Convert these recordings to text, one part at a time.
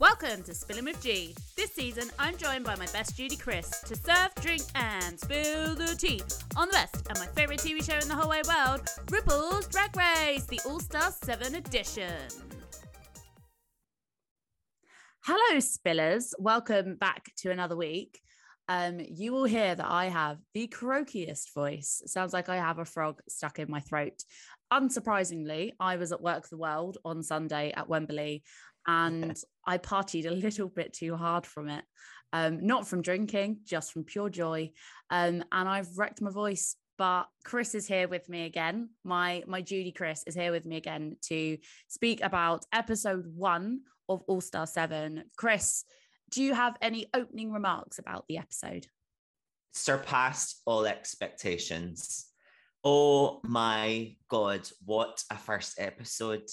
Welcome to Spillin' with G. This season, I'm joined by my best Judy Chris to serve, drink and spill the tea on the best and my favourite TV show in the whole wide world, RuPaul's Drag Race, the All Star 7 edition. Hello, Spillers. Welcome back to another week. You will hear that I have the croakiest voice. It sounds like I have a frog stuck in my throat. Unsurprisingly, I was at Work the World on Sunday at Wembley and I partied a little bit too hard from it. Not from drinking, just from pure joy. And I've wrecked my voice, but Chris is here with me again. My Judy Chris is here with me again to speak about episode 1 of All Star 7. Chris, do you have any opening remarks about the episode? Surpassed all expectations. Oh my God, what a first episode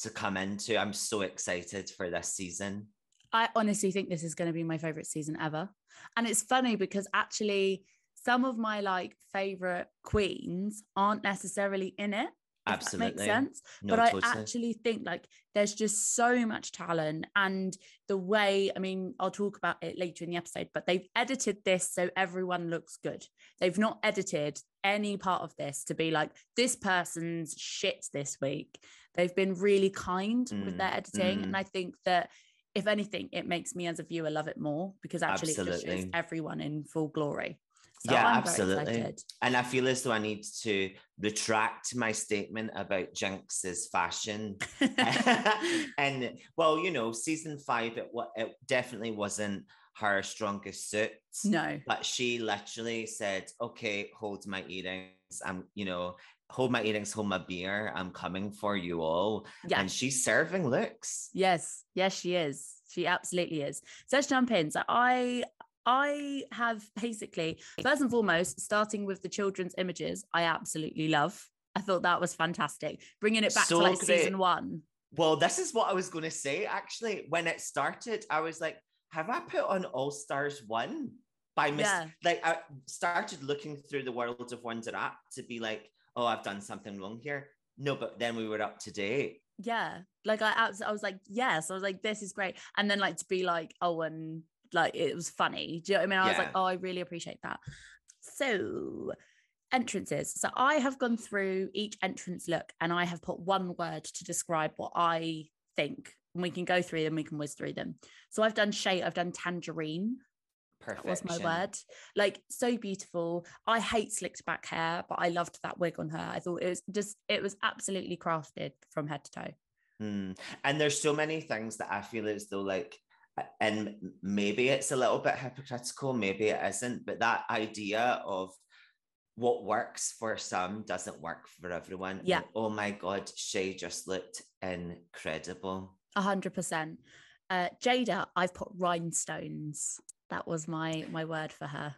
to come into. I'm so excited for this season. I honestly think this is going to be my favourite season ever. And it's funny because actually some of my favourite queens aren't necessarily in it. Absolutely. That makes sense. No, but totally. I actually think there's just so much talent, and the way, I mean, I'll talk about it later in the episode, but they've edited this so everyone looks good. They've not edited any part of this to be this person's shit this week. They've been really kind with their editing. And I think that if anything, it makes me as a viewer love it more, because actually it just shows everyone in full glory. So yeah, absolutely. And I feel as though I need to retract my statement about Jinkx's fashion. And, well, season 5, it definitely wasn't her strongest suit. No. But she literally said, okay, hold my earrings. Hold my earrings, hold my beer. I'm coming for you all. Yeah. And she's serving looks. Yes. Yes, she is. She absolutely is. So let's jump in. So I have basically, first and foremost, starting with the children's images, I absolutely love. I thought that was fantastic. Bringing it back so to great. Season 1. Well, this is what I was going to say, actually. When it started, I was like, have I put on All Stars 1? By mistake? Yeah. I started looking through the World of Wonder app to be like, oh, I've done something wrong here. No, but then we were up to date. Yeah. I was like, yes. I was like, this is great. And then to be like, oh, and... it was funny. Do you know what I mean? I was like, oh, I really appreciate that. So entrances. So I have gone through each entrance look and I have put one word to describe what I think. And we can go through them, we can whiz through them. So I've done Shea, I've done tangerine. Perfect. That was my word. So beautiful. I hate slicked back hair, but I loved that wig on her. I thought it was absolutely crafted from head to toe. And there's so many things that I feel as though and maybe it's a little bit hypocritical, maybe it isn't, but that idea of what works for some doesn't work for everyone. Yeah. And, oh my God, Shea just looked incredible. 100%. Jaida, I've put rhinestones. That was my word for her.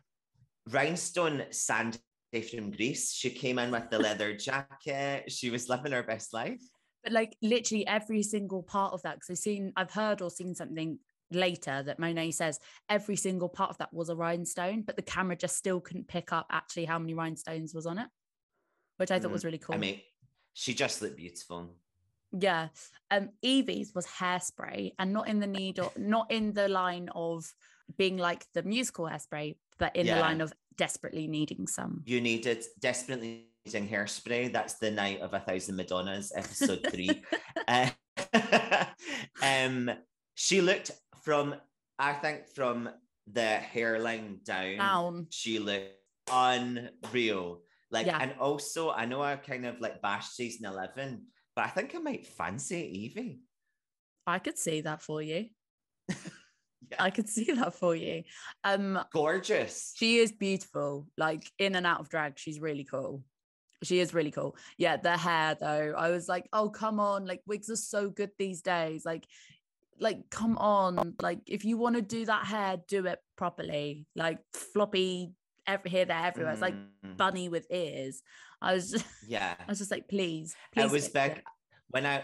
Rhinestone Sandy from Greece. She came in with the leather jacket. She was living her best life. But literally every single part of that, because I've heard or seen something later that Monét says every single part of that was a rhinestone, but the camera just still couldn't pick up actually how many rhinestones was on it, which I thought was really cool. I mean, she just looked beautiful. Yeah. Yvie's was hairspray, and not in the line of being like the musical Hairspray, but in the line of desperately needing some. You needed desperately needing hairspray. That's the night of 1,000 Madonnas, episode 3. She looked from the hairline down. She looked unreal. And also I know I kind of bashed season 11, but I think I might fancy Yvie. I could see that for you. I could see that for you. Gorgeous. She is beautiful. In and out of drag, she's really cool. She is really cool. Yeah, the hair though. I was like, oh come on, wigs are so good these days. Come on, if you want to do that hair, do it properly. Floppy, here, there, everywhere. It's bunny with ears. I was just please. It was back when I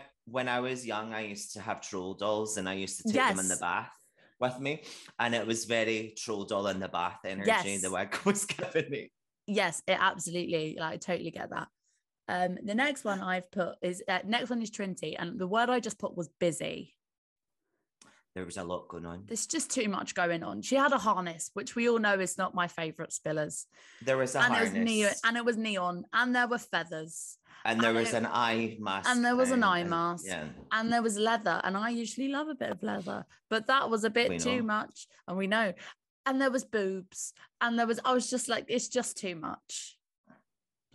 was young. I used to have troll dolls, and I used to take them in the bath with me, and it was very troll doll in the bath energy. Yes. The wig was giving me. Yes, it absolutely. I totally get that. The next one I've put is Trinity, and the word I just put was busy. there was a lot going on. There's just too much going on. She had a harness, which we all know is not my favourite Spillers. There was a harness. And it was neon. And there were feathers. And there was an eye mask. And there was an eye mask. Yeah. And there was leather. And I usually love a bit of leather. But that was a bit too much. And we know. And there was boobs. And there was, I was just like, it's just too much.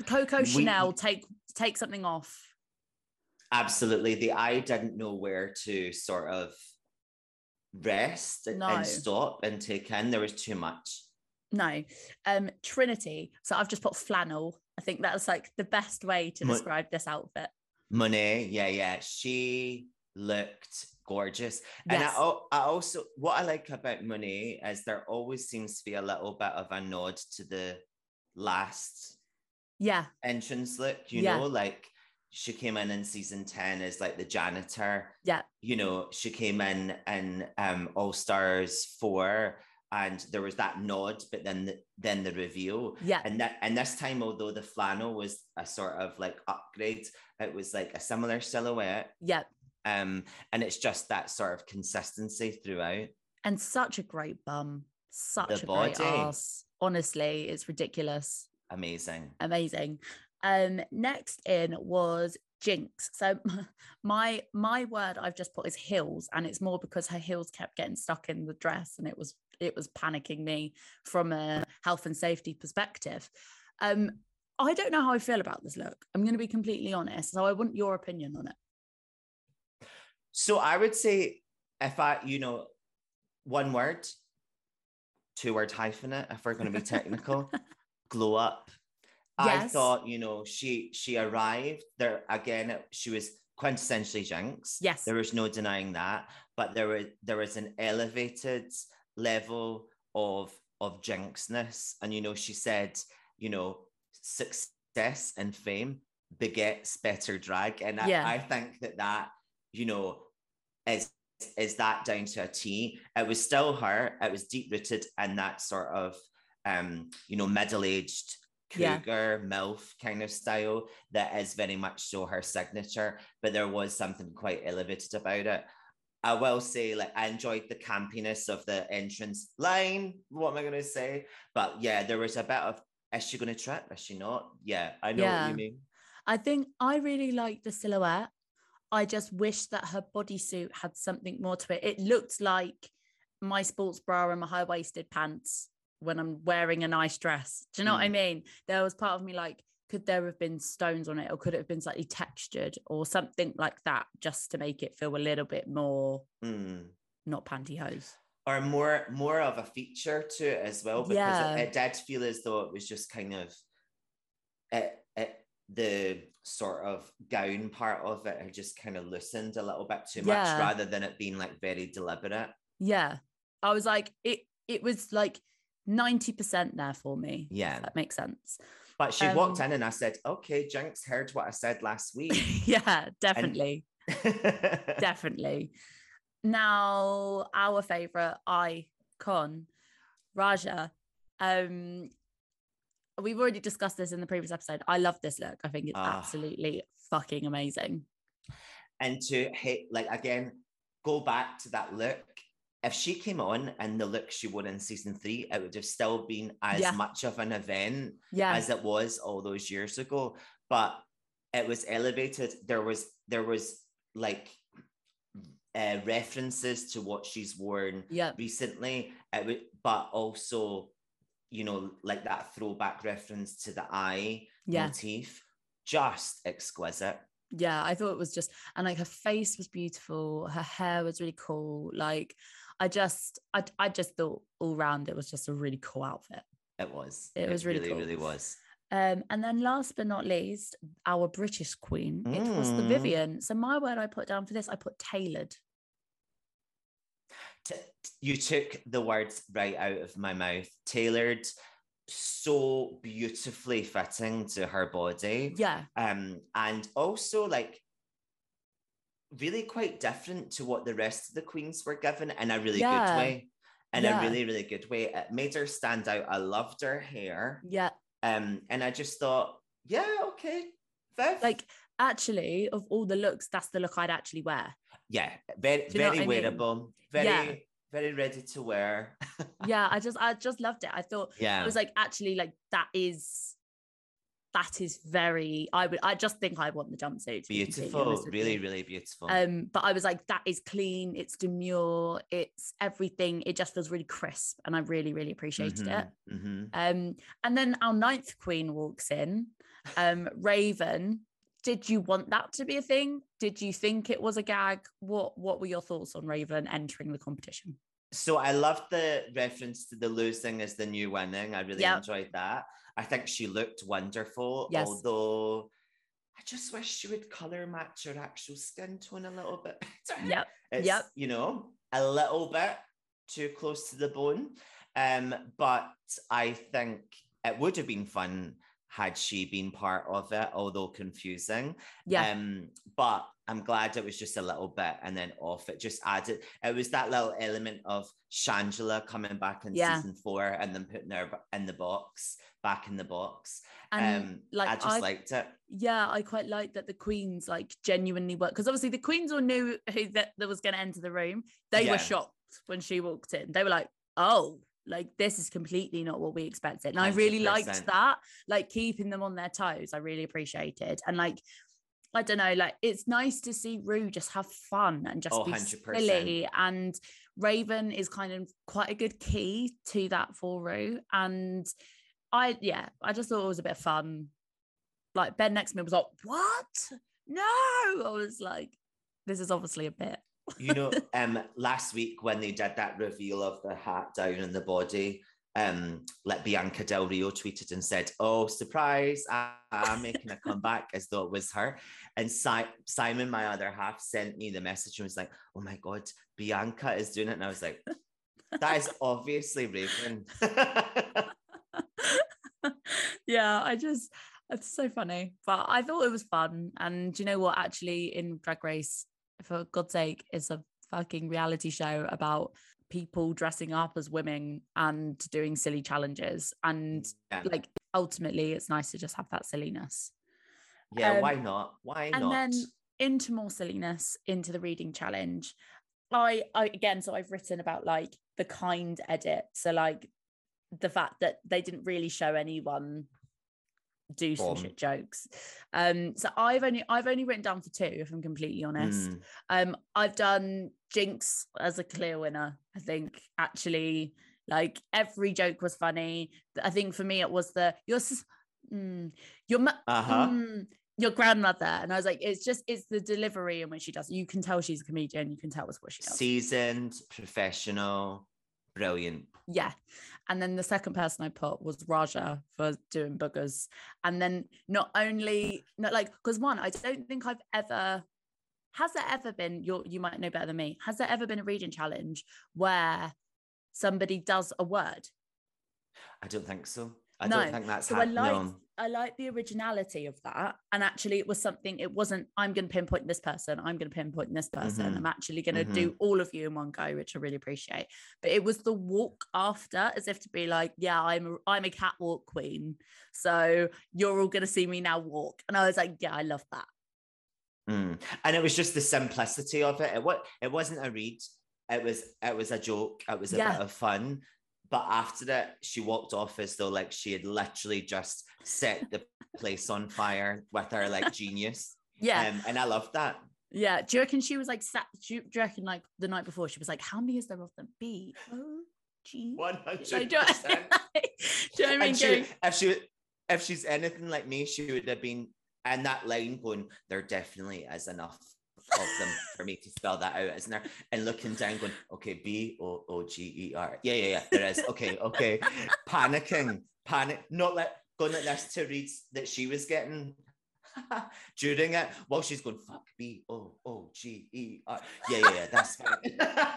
Coco Chanel, take something off. Absolutely. The eye didn't know where to sort of rest and stop and take in. There was too much. No. Trinity. So I've just put flannel. I think that's like the best way to describe this outfit. Monét. Yeah. She looked gorgeous. And yes. I also, what I like about Monét is there always seems to be a little bit of a nod to the last entrance look, you know, like she came in season 10 as like the janitor. Yeah. You know, she came in All Stars 4 and there was that nod, but then the reveal. Yeah. And this time, although the flannel was a sort of like upgrade, it was like a similar silhouette. Yeah. And it's just that sort of consistency throughout. And such a great bum. Such a great ass. Honestly, it's ridiculous. Amazing. Next in was Jinkx. So my word I've just put is heels, and it's more because her heels kept getting stuck in the dress, and it was panicking me from a health and safety perspective. I don't know how I feel about this look. I'm going to be completely honest. So I want your opinion on it. So I would say, if I, you know, one word, two-word hyphenate, if we're going to be technical, glow up. Yes. I thought, you know, she arrived there again. She was quintessentially Jinkx. Yes, there was no denying that. But there was an elevated level of Jinkxness, and you know, she said, you know, success and fame begets better drag, and I think that you know is that down to a T. It was still her. It was deep rooted in that sort of you know, middle aged. Cougar, MILF kind of style that is very much so her signature, but there was something quite elevated about it. I will say, like, I enjoyed the campiness of the entrance line. What am I going to say? But yeah, there was a bit of, is she going to trip? Is she not? Yeah, I know what you mean. I think I really liked the silhouette. I just wish that her bodysuit had something more to it. It looked like my sports bra and my high-waisted pants when I'm wearing a nice dress. Do you know what I mean? There was part of me like, could there have been stones on it, or could it have been slightly textured or something like that, just to make it feel a little bit more not pantyhose. Or more of a feature to it as well, because it did feel as though it was just kind of the sort of gown part of it had just kind of loosened a little bit too much, rather than it being like very deliberate. Yeah. I was like, it was like 90% there for me. Yeah, that makes sense. But she walked in and I said, okay, Jinkx heard what I said last week. Yeah, definitely. Definitely. Now, our favorite icon, Raja. We've already discussed this in the previous episode. I love this look. I think it's absolutely fucking amazing. And to hit, like, again, go back to that look. If she came on and the look she wore in season 3, it would have still been as much of an event as it was all those years ago. But it was elevated. There was like references to what she's worn recently. But also, you know, like that throwback reference to the eye motif. Just exquisite. Yeah, I thought it was just, and like her face was beautiful. Her hair was really cool. Like, I just thought all round it was just a really cool outfit. It was. It was really cool. It really was. And then last but not least, our British queen. It was the Vivienne. So my word I put down for this, I put tailored. You took the words right out of my mouth. Tailored, so beautifully fitting to her body. Yeah. And also like really quite different to what the rest of the queens were given in a really good way. In a really, really good way. It made her stand out. I loved her hair. Yeah. And I just thought, yeah, okay, Viv. Like, actually, of all the looks, that's the look I'd actually wear. yeah, very wearable, very ready to wear. Yeah, I just loved it. I thought, yeah, I was like, actually, like that is very, I just think I want the jumpsuit. Beautiful, really, really beautiful. But I was like, that is clean, it's demure, it's everything. It just feels really crisp, and I really, really appreciated it. Mm-hmm. And then our ninth queen walks in, Raven. Did you want that to be a thing? Did you think it was a gag? What were your thoughts on Raven entering the competition? So I loved the reference to the losing is the new winning. I really enjoyed that. I think she looked wonderful, although I just wish she would colour match her actual skin tone a little bit better. Yep. It's, you know, a little bit too close to the bone. But I think it would have been fun had she been part of it, although confusing. Yeah. But I'm glad it was just a little bit and then off. It just added, it was that little element of Shangela coming back in season 4 and then putting her in the box, back in the box. And I liked it. Yeah, I quite liked that the queens like genuinely worked, because obviously the queens all knew who that was going to enter the room. They were shocked when she walked in. They were like, oh, like this is completely not what we expected. And 100%. I really liked that, like keeping them on their toes. I really appreciated. And like, I don't know, like it's nice to see Rue just have fun and just be 100%. Silly. And Raven is kind of quite a good key to that for Rue. And I just thought it was a bit of fun. Like Ben next to me was like, what? No. I was like, this is obviously a bit. You know, last week when they did that reveal of the hat down in the body, like Bianca Del Rio tweeted and said, oh, surprise, I'm making a comeback, as though it was her. And Simon, my other half, sent me the message and was like, oh my God, Bianca is doing it. And I was like, that is obviously Raven. Yeah, it's so funny. But I thought it was fun. And you know what, actually, in Drag Race, for God's sake, it's a fucking reality show about people dressing up as women and doing silly challenges. And like ultimately it's nice to just have that silliness. Yeah, why not? And then into more silliness, into the reading challenge. I again, so I've written about like the kind edit. So like the fact that they didn't really show anyone do some shit jokes. So I've only written down for two, if I'm completely honest. I've done Jinkx as a clear winner. I think actually like every joke was funny. I think for me it was the your grandmother, and I was like, it's the delivery in which she does. You can tell she's a comedian. You can tell what she does. Seasoned, professional, brilliant. Yeah. And then the second person I put was Raja for doing boogers. And then because one, I don't think I've ever, has there ever been, you might know better than me, has there ever been a reading challenge where somebody does a word? I don't think so. I don't think that's happened. I like the originality of that. And actually it was something, it wasn't, I'm going to pinpoint this person, I'm going to pinpoint this person. Mm-hmm. I'm actually going to do all of you in one go, which I really appreciate. But it was the walk after, as if to be like, yeah, I'm a catwalk queen. So you're all going to see me now walk. And I was like, yeah, I love that. And it was just the simplicity of it. It wasn't a read. It was a joke. It was a bit of fun. But after that, she walked off as though like she had literally just set the place on fire with her like genius. Yeah. And I loved that. Yeah. Do you reckon she was like sat? Do you reckon like the night before she was like, how many is there of them? B-O-G. 100%. Do you know what I mean? If she's anything like me, she would have been in that line going, there definitely is enough of them for me to spell that out, isn't there? And looking down going, okay, B-O-O-G-E-R, yeah, there is, okay, panicking, not like going like this to reads that she was getting during it while she's going, fuck, B-O-O-G-E-R, yeah, that's fine. That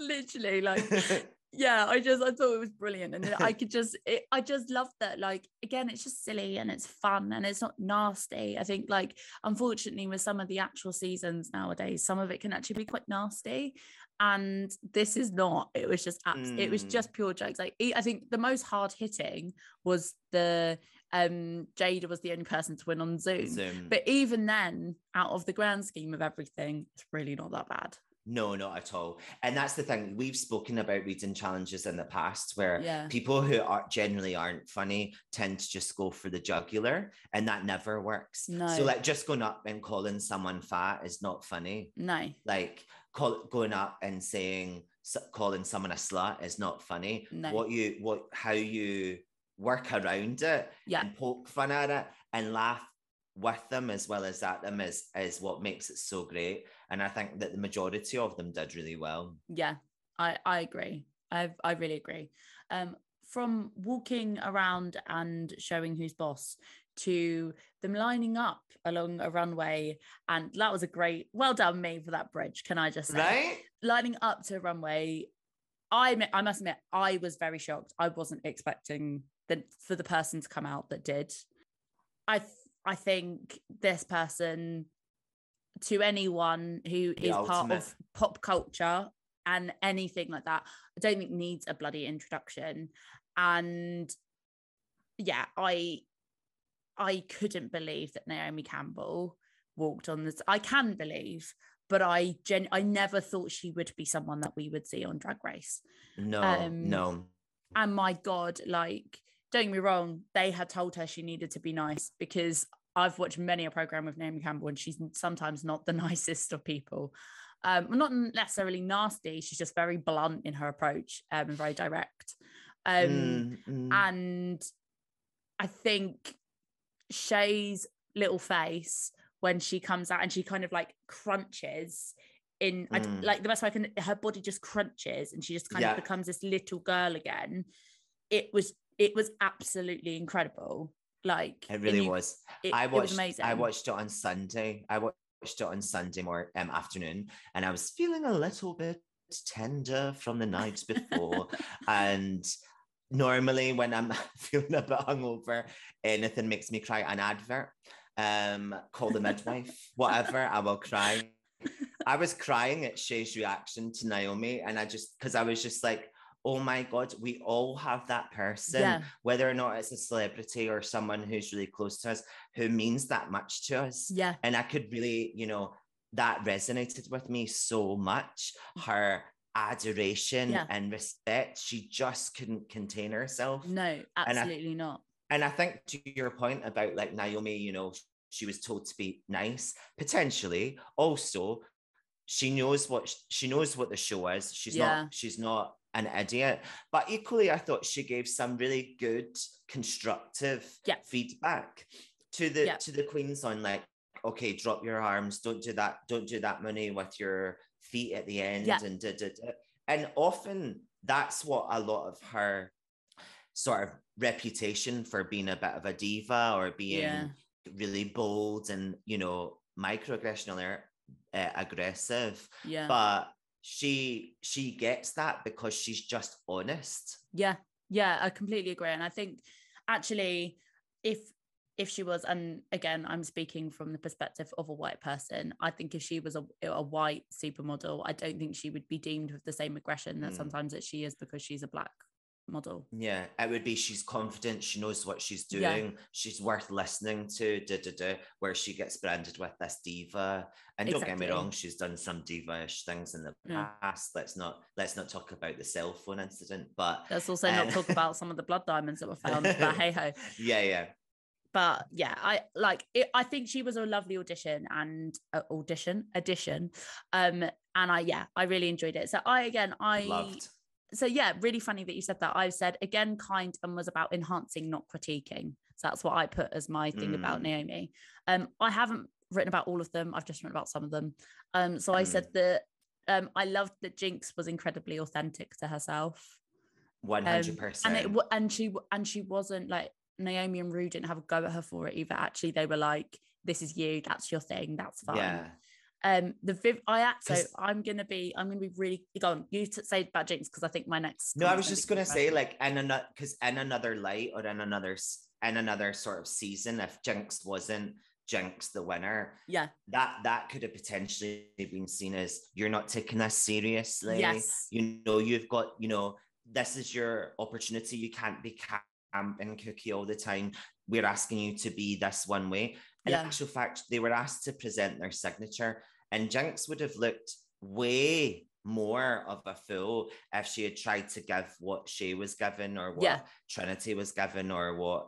literally like, yeah, I thought it was brilliant. And I just loved that. Like, again, it's just silly and it's fun and it's not nasty. I think like, unfortunately with some of the actual seasons nowadays, some of it can actually be quite nasty. And this is not, it was just, it was just pure jokes. Like, I think the most hard hitting was the Jaida was the only person to win on Zoom. But even then, out of the grand scheme of everything, it's really not that bad. No, not at all. And that's the thing. We've spoken about reading challenges in the past where people who are generally aren't funny tend to just go for the jugular, and that never works. No. So like just going up and calling someone fat is not funny. No. Like going up and calling someone a slut is not funny. No. How you work around it and poke fun at it and laugh with them as well as at them is what makes it so great. And I think that the majority of them did really well. Yeah, I agree. I really agree. From walking around and showing who's boss to them lining up along a runway, and that was a great, well done me for that bridge, can I just say. Right? Lining up to a runway, I must admit, I was very shocked. I wasn't expecting for the person to come out that did. I think this person, to anyone who is part of pop culture and anything like that, I don't think needs a bloody introduction. And yeah, I couldn't believe that Naomi Campbell walked on this. I can believe, but I never thought she would be someone that we would see on Drag Race. No. And my God, like, don't get me wrong, they had told her she needed to be nice, because I've watched many a programme with Naomi Campbell and she's sometimes not the nicest of people. Not necessarily nasty, she's just very blunt in her approach and very direct. And I think Shea's little face when she comes out and she kind of like crunches in, like the best way I can, her body just crunches and she just kind of becomes this little girl again. It was absolutely incredible. Like it really was. It was amazing. I watched it on Sunday. I watched it on Sunday morning, afternoon, and I was feeling a little bit tender from the night before. And normally, when I'm feeling a bit hungover, anything makes me cry. An advert, Call the Midwife, whatever, I will cry. I was crying at Shea's reaction to Naomi, and because I was just like, oh my God, we all have that person, whether or not it's a celebrity or someone who's really close to us, who means that much to us. Yeah. And I could really, that resonated with me so much. Her adoration and respect, she just couldn't contain herself. No, absolutely not. And I think to your point about like Naomi, she was told to be nice, potentially. Also, she knows what the show is. She's not an idiot, but equally I thought she gave some really good constructive feedback to the queens on like, okay, drop your arms, don't do that money with your feet at the end, and and often that's what a lot of her sort of reputation for being a bit of a diva or being really bold and microaggression or aggressive, but she gets that because she's just honest. I completely agree. And I think actually if she was, and again I'm speaking from the perspective of a white person, I think if she was a white supermodel, I don't think she would be deemed with the same aggression that sometimes that she is because she's a black model. It would be, she's confident, she knows what she's doing, she's worth listening to, where she gets branded with this diva. And don't get me wrong, she's done some diva-ish things in the past. Let's not talk about the cell phone incident, but let's also not talk about some of the blood diamonds that were found. But hey ho. But yeah, I think she was a lovely audition. And I really enjoyed it. I loved. So yeah, really funny that you said that. I've said, again, kind and was about enhancing, not critiquing. So that's what I put as my thing about Naomi. I haven't written about all of them. I've just written about some of them. So I said that I loved that Jinkx was incredibly authentic to herself. 100%. And she wasn't like, Naomi and Rue didn't have a go at her for it either. Actually, they were like, this is you, that's your thing, that's fine. Yeah. I'm gonna be really gone. You say about Jinkx because I think my next. No, I was just gonna say like in another light or in another sort of season, if Jinkx wasn't Jinkx the winner, that could have potentially been seen as, you're not taking this seriously. Yes, you've got this is your opportunity. You can't be camp and cookie all the time. we're asking you to be this one way. In actual fact, they were asked to present their signature, and Jinkx would have looked way more of a fool if she had tried to give what Shea was given, or what Trinity was given, or what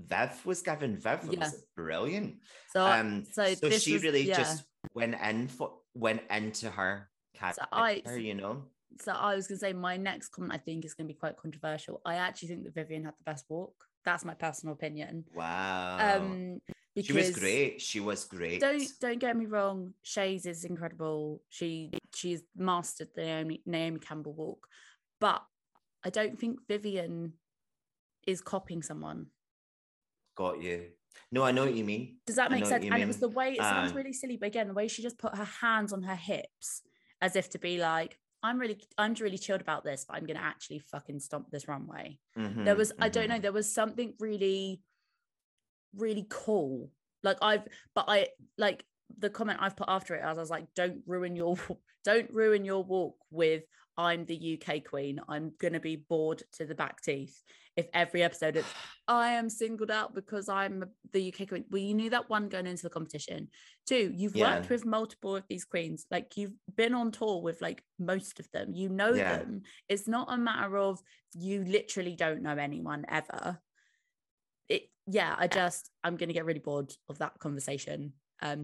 Viv was given. Viv was brilliant. So, so she really just went into her character, you know. So I was going to say, my next comment, I think, is going to be quite controversial. I actually think that Vivienne had the best walk. That's my personal opinion. Wow. Because she was great. Don't get me wrong. Shea's is incredible. She's mastered the Naomi Campbell walk. But I don't think Vivienne is copying someone. Got you. No, I know what you mean. Does that make sense? And it was the way, it sounds really silly, but again, the way she just put her hands on her hips as if to be like, I'm really chilled about this, but I'm going to actually fucking stomp this runway. Mm-hmm, there was, I don't know, there was something really, really cool. Like the comment I've put after it, I was like, don't ruin your walk with, I'm the UK queen. I'm going to be bored to the back teeth. If every episode it's, I am singled out because I'm the UK queen. Well, you knew that, one, going into the competition. Two, you've worked with multiple of these queens. Like, you've been on tour with like most of them. You know them. It's not a matter of you literally don't know anyone ever. I'm going to get really bored of that conversation.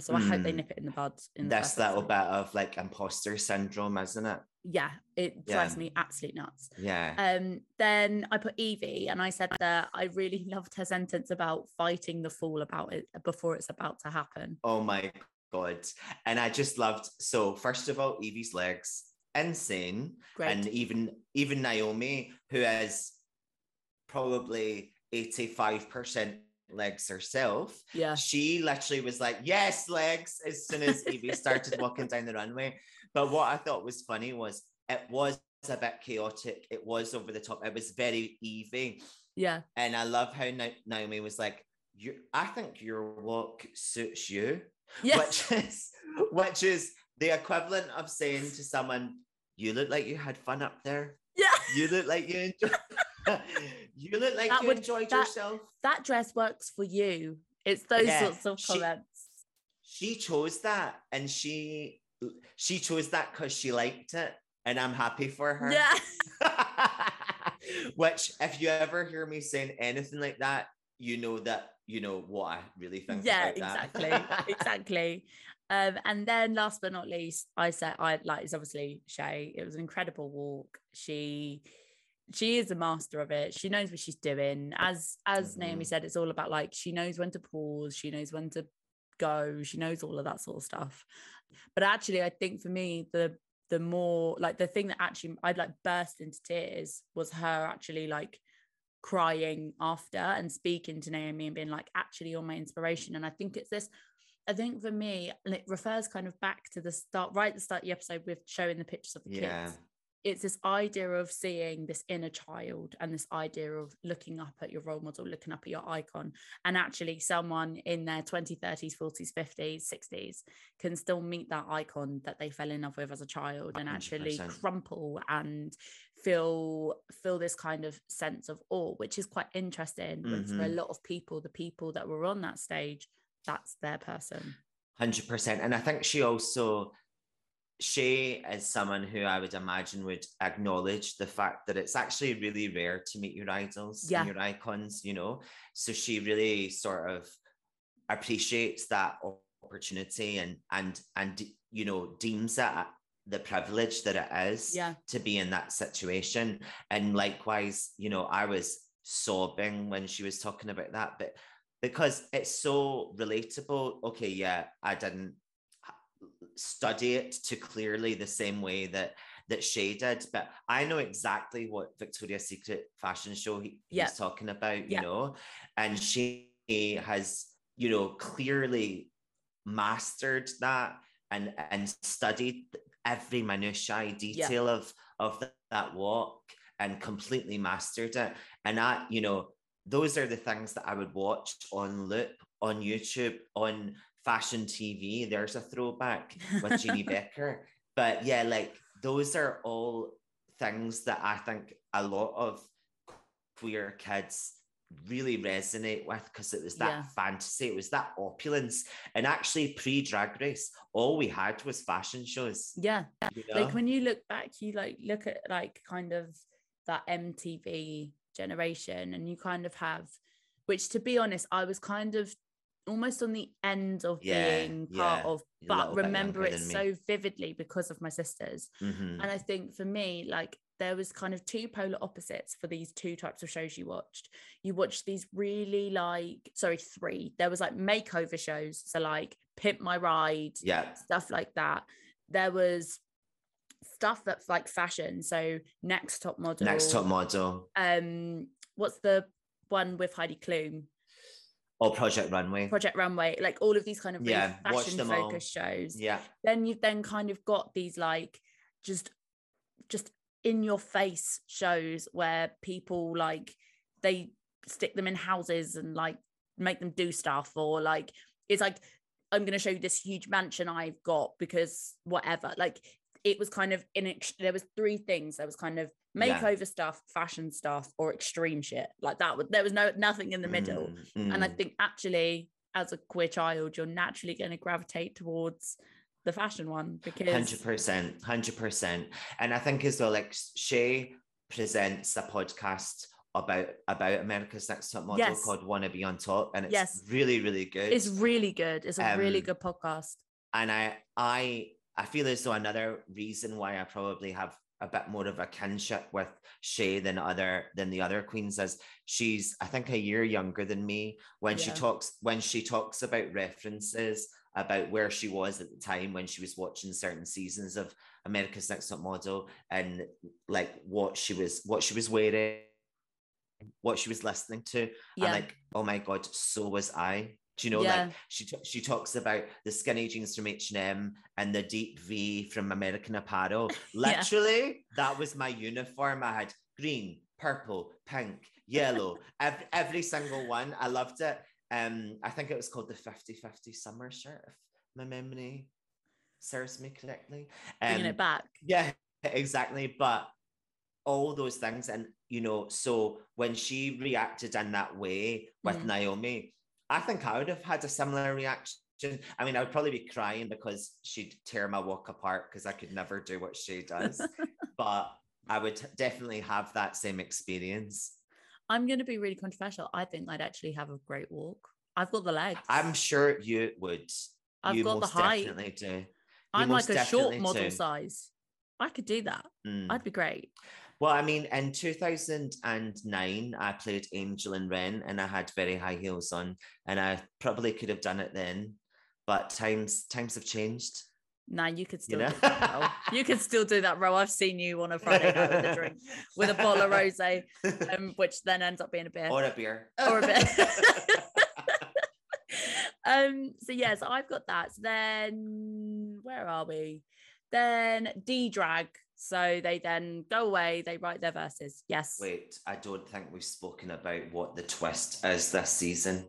So I hope they nip it in the bud. That's that little bit of like imposter syndrome, isn't it? Yeah, it drives me absolutely nuts. Yeah. Then I put Yvie, and I said that I really loved her sentence about fighting the fool about it before it's about to happen. Oh my God. And I just loved, so first of all, Yvie's legs, insane. Great. And even Naomi, who is probably 85% legs herself, she literally was like, yes, legs, as soon as Yvie started walking down the runway. But what I thought was funny was, it was a bit chaotic, it was over the top, it was very Yvie. And I love how Naomi was like, I think your walk suits you, which is the equivalent of saying to someone, you look like you had fun up there, you look like you enjoyed you look like you enjoyed yourself. That dress works for you. It's those sorts of comments. She chose that, and she chose that because she liked it, and I'm happy for her. Yeah. Which, if you ever hear me saying anything like that, you know that you know what I really think. Yeah, about that. exactly. And then last but not least, I said it's obviously Shea. It was an incredible walk. She is a master of it. She knows what she's doing. As Naomi said, it's all about, like, she knows when to pause, she knows when to go, she knows all of that sort of stuff. But actually, I think for me, the more, like, the thing that actually I'd like burst into tears was her actually like crying after and speaking to Naomi and being like, actually, you're my inspiration. And I think it's this. I think for me, and it refers kind of back to the start, right at the start of the episode with showing the pictures of the kids. It's this idea of seeing this inner child and this idea of looking up at your role model, looking up at your icon, and actually someone in their 20s, 30s, 40s, 50s, 60s can still meet that icon that they fell in love with as a child and actually 100%. Crumple and feel this kind of sense of awe, which is quite interesting. Mm-hmm. For a lot of people, the people that were on that stage, that's their person. 100%. And I think she also... Shea is someone who I would imagine would acknowledge the fact that it's actually really rare to meet your idols and your icons, you know. So she really sort of appreciates that opportunity and you know, deems it the privilege that it is to be in that situation. And likewise, you know, I was sobbing when she was talking about that, but because it's so relatable. Okay, I didn't study it to clearly the same way that Shea did, but I know exactly what Victoria's Secret fashion show he's talking about, you know, and Shea has, you know, clearly mastered that and studied every minutiae detail of that walk and completely mastered it. And I, you know, those are the things that I would watch on loop, on YouTube, on fashion TV. There's a throwback with Jeannie Becker. But yeah, like, those are all things that I think a lot of queer kids really resonate with, because it was that fantasy, it was that opulence. And actually pre-Drag Race, all we had was fashion shows. Yeah. You know? Like when you look back, you like look at like kind of that MTV generation, and you kind of have, which to be honest, I was kind of almost on the end of being part of, but remember it so vividly because of my sisters. Mm-hmm. And I think for me, like there was kind of two polar opposites for these two types of shows you watched. You watched these really like, sorry, three. There was like makeover shows, so like Pimp My Ride, stuff like that. There was stuff that's like fashion, so Next Top Model. Next Top Model. What's the one with Heidi Klum? Or Project Runway. Project Runway, like all of these kind of really fashion-focused shows. Yeah. Then you've then kind of got these like just in-your-face shows where people like they stick them in houses and like make them do stuff, or like it's like I'm going to show you this huge mansion I've got because whatever. Like it was kind of there was three things. There was kind of makeover stuff, fashion stuff, or extreme shit. Like that was, there was nothing in the middle. And I think actually as a queer child, you're naturally going to gravitate towards the fashion one, because 100%. And I think as well, like Shea presents a podcast about America's Next Top Model called Wanna Be On Top, and it's really, really good. It's really good. It's a really good podcast. And I feel as though another reason why I probably have a bit more of a kinship with Shea than the other queens is she's, I think, a year younger than me. When she talks about references, about where she was at the time when she was watching certain seasons of America's Next Top Model, and like what she was wearing, what she was listening to, and like, oh my God, so was I. Do you know, like she talks about the skinny jeans from H&M and the deep V from American Apparel. Literally, that was my uniform. I had green, purple, pink, yellow, every single one. I loved it. I think it was called the 50-50 summer shirt, if my memory serves me correctly. Bringing it back. Yeah, exactly. But all those things. And, you know, so when she reacted in that way with Naomi, I think I would have had a similar reaction. I mean, I would probably be crying because she'd tear my walk apart because I could never do what she does. But I would definitely have that same experience. I'm going to be really controversial. I think I'd actually have a great walk. I've got the legs. I'm sure you would. I've got the height. Definitely do. I'm like a short model size. I could do that. I'd be great. Well, I mean, in 2009, I played Angel in Ren, and I had very high heels on, and I probably could have done it then, but times have changed. Nah, you could still do that role. You could still do that role. I've seen you on a Friday night with a drink, with a bottle of rosé, which then ends up being a beer. Or a beer. So I've got that. So then, where are we? Then D-Drag. So they then go away, they write their verses. Yes. Wait, I don't think we've spoken about what the twist is this season.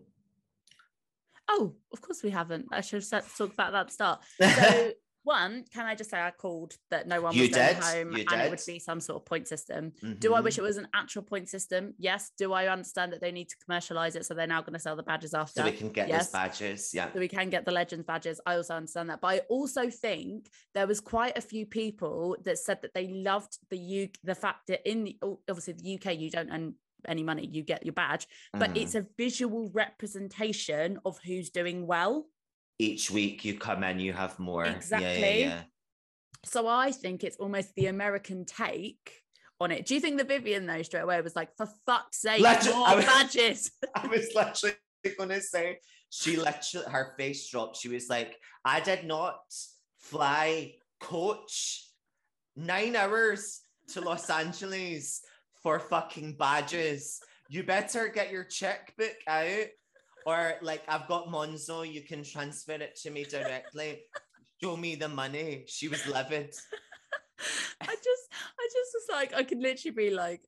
Oh, of course we haven't. I should have talked about that at the start. So one, can I just say I called that no one was going home and it would be some sort of point system. Mm-hmm. Do I wish it was an actual point system? Yes. Do I understand that they need to commercialise it, so they're now going to sell the badges after? So we can get these badges, So we can get the Legends badges. I also understand that. But I also think there was quite a few people that said that they loved the fact that in obviously the UK you don't earn any money, you get your badge, but it's a visual representation of who's doing well. Each week you come in, you have more. Exactly. Yeah. So I think it's almost the American take on it. Do you think the Vivienne, though, straight away was like, for fuck's sake, badges? I was literally going to say, her face dropped. She was like, I did not fly coach 9 hours to Los Angeles for fucking badges. You better get your checkbook out. Or like, I've got Monzo, you can transfer it to me directly. Show me the money. She was livid. I just was like, I could literally be like,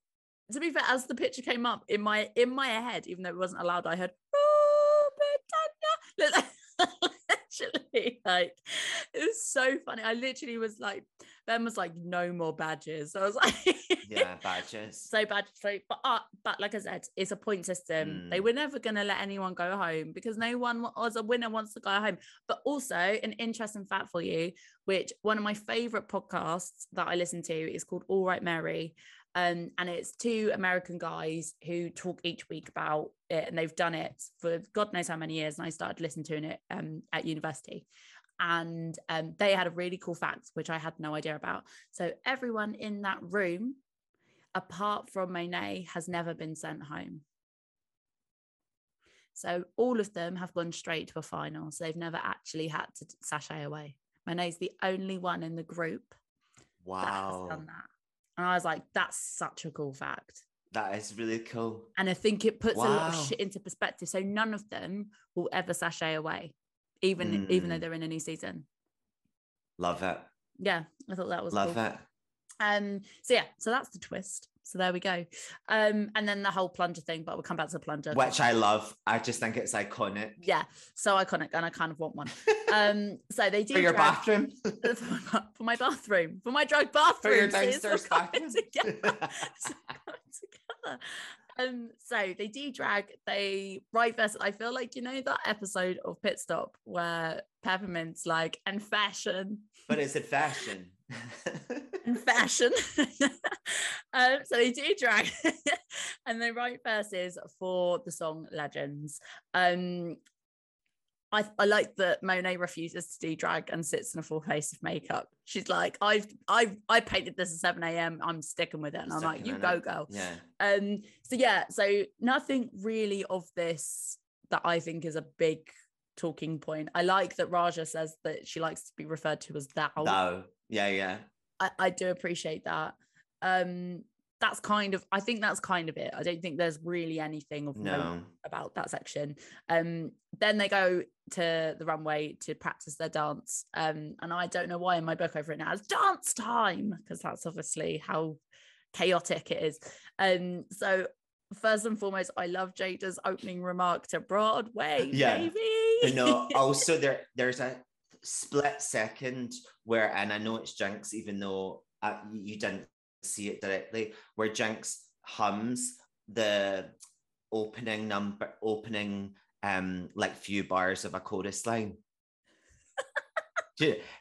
to be fair, as the picture came up in my head, even though it wasn't allowed, I heard, oh, Britannia. actually. Like, it was so funny. I literally was like, Ben was like, no more badges. So I was like, yeah, badges. So badges. So, but like I said, it's a point system. Mm. They were never going to let anyone go home because no one was a winner wants to go home. But also an interesting fact for you, which one of my favorite podcasts that I listen to is called All Right Mary. And it's two American guys who talk each week about it, and they've done it for God knows how many years. And I started listening to it at university, and they had a really cool fact which I had no idea about. So everyone in that room, apart from Monét, has never been sent home. So all of them have gone straight to a final. So they've never actually had to sashay away. Monét's the only one in the group. Wow. That has done that. And I was like, that's such a cool fact. That is really cool. And I think it puts a lot of shit into perspective. So none of them will ever sashay away, even though they're in a new season. Love it. Yeah, I thought that was cool. Love it. So that's the twist. So there we go. And then the whole plunger thing, but we'll come back to the plunger. Which I love. I just think it's iconic. Yeah, so iconic, and I kind of want one. So they do for your bathroom. For my bathroom. For my drug bathroom. For your downstairs bathroom. Together. So they do drag, they ride versus. I feel like, you know, that episode of Pit Stop where Peppermint's like, and fashion. But is it fashion? And fashion. So they do drag and they write verses for the song Legends. I like that Monét refuses to do drag and sits in a full face of makeup. She's like, I painted this at 7 a.m. I'm sticking with it. And I'm like, you go, girl. Yeah. So nothing really of this that I think is a big talking point. I like that Raja says that she likes to be referred to as thou. Thou. Yeah, yeah. I do appreciate that. I think that's kind of it. I don't think there's really anything of note about that section. Then they go to the runway to practice their dance. And I don't know why in my book I've written it as dance time, because that's obviously how chaotic it is. So first and foremost, I love Jada's opening remark to Broadway, baby. No, also there's a split second where, and I know it's Jinkx, even though you didn't see it directly, where Jinkx hums the opening like few bars of a chorus line.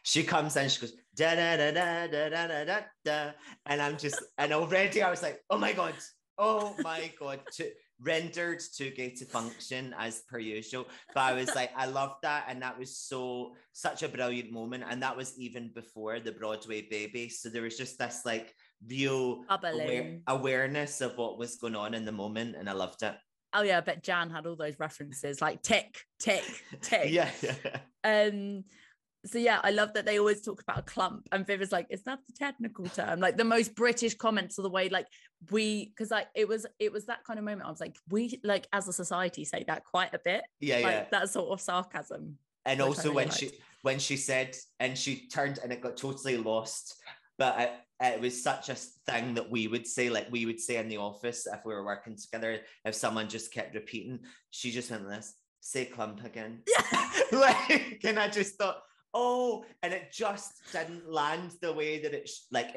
she comes in, she goes da da da da da da da da, and already I was like, oh my god, rendered too gay to function as per usual. But I was like, I love that, and that was such a brilliant moment, and that was even before the Broadway baby. So there was just this like real awareness of what was going on in the moment, and I loved it. Oh yeah, I bet Jan had all those references, like tick, tick, tick. yeah. So yeah, I love that they always talk about a clump, and Viv is like, "Is that the technical term?" Like the most British comments of the way, like because like it was that kind of moment. I was like, we like as a society say that quite a bit. Yeah, like, yeah. That sort of sarcasm. And also really when she said, and she turned and it got totally lost, but it was such a thing that we would say in the office if we were working together, if someone just kept repeating, she just went like this, "Say clump again." Yeah. Like, and I just thought. Oh, and it just didn't land the way that it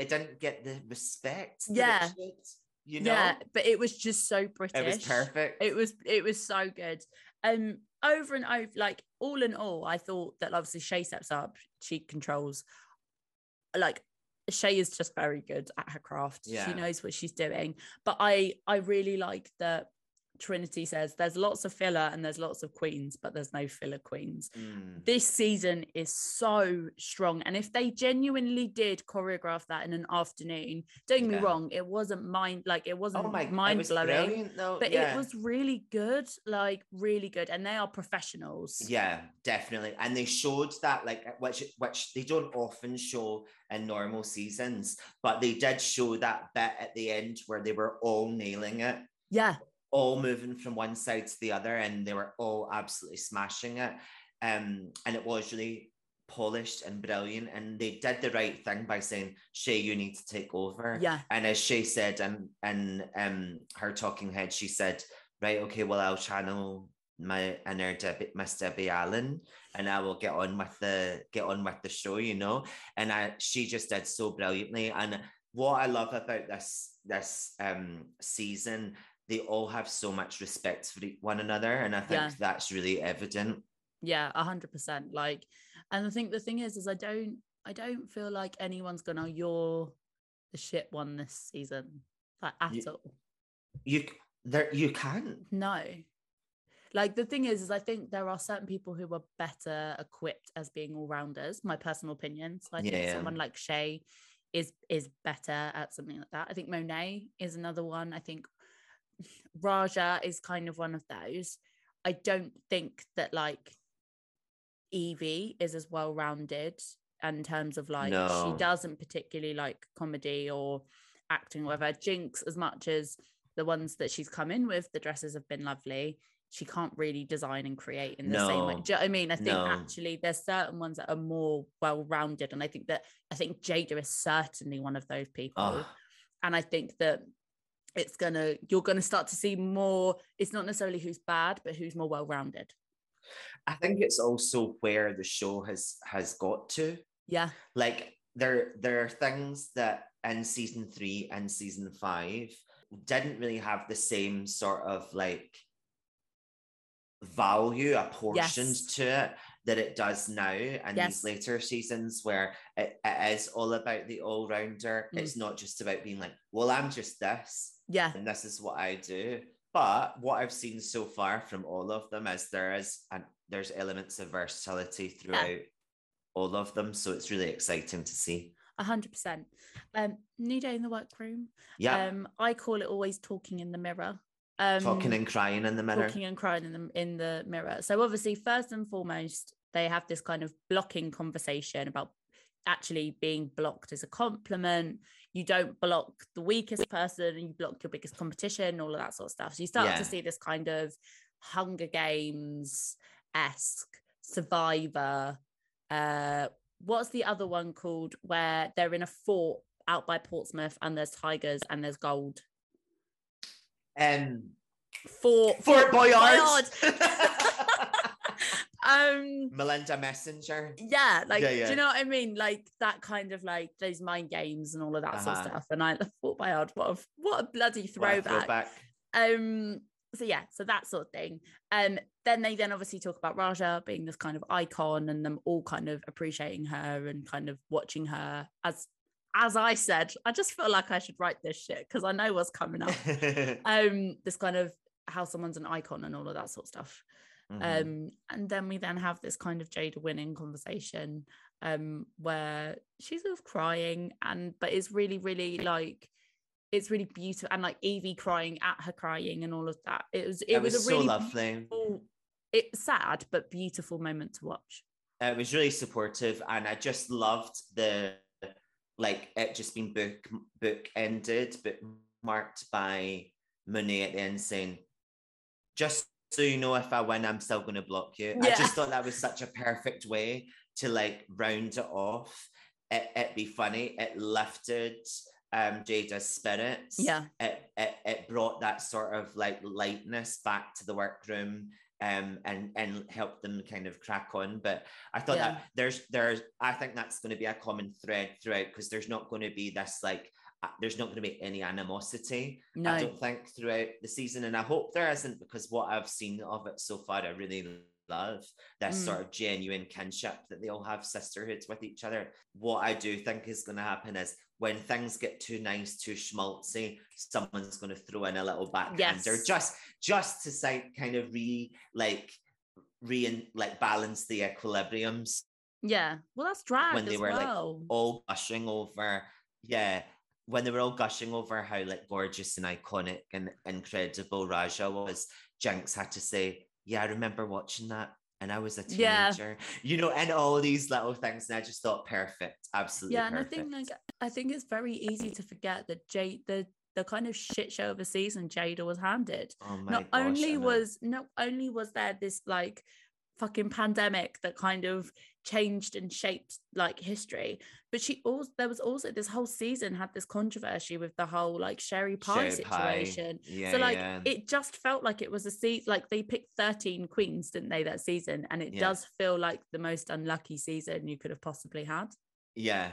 didn't get the respect. Yeah. That it should, you know? Yeah, but it was just so British. It was perfect. It was so good. Over and over, like all in all, I thought that obviously Shea steps up, she controls. Like Shea is just very good at her craft. Yeah. She knows what she's doing. But I really like that Trinity says there's lots of filler and there's lots of queens, but there's no filler queens. This season is so strong, and if they genuinely did choreograph that in an afternoon, don't get me wrong, it wasn't mind-blowing, but it was really good, and they are professionals. Yeah, definitely. And they showed that, like, which they don't often show in normal seasons, but they did show that bit at the end where they were all nailing it, all moving from one side to the other, and they were all absolutely smashing it. And it was really polished and brilliant, and they did the right thing by saying, Shea, you need to take over. Yeah. And as Shea said, and her talking head, she said, right, okay, well, I'll channel my inner Debbie Allen, and I will get on with the show, you know. And she just did so brilliantly. And what I love about this season, they all have so much respect for one another, and I think that's really evident. Yeah, 100%. Like, and I think the thing is I don't feel like anyone's gone, oh, you're the shit one this season, like, at all. You can't. No. Like, the thing is I think there are certain people who are better equipped as being all-rounders, my personal opinion. So I think someone like Shea is better at something like that. I think Monét is another one. I think Raja is kind of one of those. I don't think that, like, Yvie is as well-rounded in terms of, like, she doesn't particularly like comedy or acting or whatever. Jinkx, as much as the ones that she's come in with, the dresses have been lovely, she can't really design and create in the same way. Do you know what I mean? I think actually there's certain ones that are more well-rounded, and I think Jaida is certainly one of those people. And I think that you're gonna start to see more. It's not necessarily who's bad, but who's more well-rounded. I think it's also where the show has got to. Yeah. Like, there are things that in season 3 and season 5 didn't really have the same sort of, like, value apportioned to it that it does now, and these later seasons where it is all about the all-rounder. It's not just about being like, well, I'm just this, and this is what I do. But what I've seen so far from all of them is there's elements of versatility throughout all of them, so it's really exciting to see. 100%. New day in the workroom. I call it always talking in the mirror. Talking and crying in the mirror. In the mirror. So obviously, first and foremost, they have this kind of blocking conversation about actually being blocked as a compliment. You don't block the weakest person, and you block your biggest competition, all of that sort of stuff. So you start to see this kind of Hunger Games-esque Survivor. What's the other one called, where they're in a fort out by Portsmouth and there's tigers and there's gold? Fort Boyard. Melinda Messenger. Do you know what I mean? Like, that kind of, like, those mind games and all of that sort of stuff. And I Fort Boyard, what a bloody throwback. So that sort of thing. Then they obviously talk about Raja being this kind of icon, and them all kind of appreciating her and kind of watching her. As I said, I just feel like I should write this shit because I know what's coming up. This kind of how someone's an icon and all of that sort of stuff. And then we have this kind of Jaida winning conversation where she's sort of crying, but it's really, really, like, it's really beautiful. And, like, Yvie crying at her crying and all of that. It was a really so lovely. It's sad, but beautiful moment to watch. It was really supportive, and I just loved like it just being book ended, but marked by Monét at the end saying, just so you know, if I win, I'm still going to block you. I just thought that was such a perfect way to, like, round it off. It'd be funny. It lifted Jada's spirits. It brought that sort of, like, lightness back to the workroom, and help them kind of crack on. But I thought that I think that's going to be a common thread throughout, because there's not going to be this, like, there's not going to be any animosity, I don't think, throughout the season. And I hope there isn't, because what I've seen of it so far, I really love this sort of genuine kinship that they all have, sisterhoods with each other. What I do think is going to happen is, when things get too nice, too schmaltzy, someone's going to throw in a little backhander, just to kind of balance the equilibriums. Yeah, well, that's drag when they were all gushing over. Yeah, when they were all gushing over how, like, gorgeous and iconic and incredible Raja was, Jinkx had to say, "Yeah, I remember watching that." And I was a teenager, you know, and all these little things. And I just thought, perfect, absolutely. Yeah, and perfect. I think it's very easy to forget that the kind of shit show of a season Jaida was handed. Oh my gosh, not only was there this, like, fucking pandemic that kind of changed and shaped like history. But she also, there was also this whole season had this controversy with the whole like Sherry Pie situation. Yeah, so like it just felt like it was a season, like they picked 13 queens, didn't they, that season? And it does feel like the most unlucky season you could have possibly had. Yeah.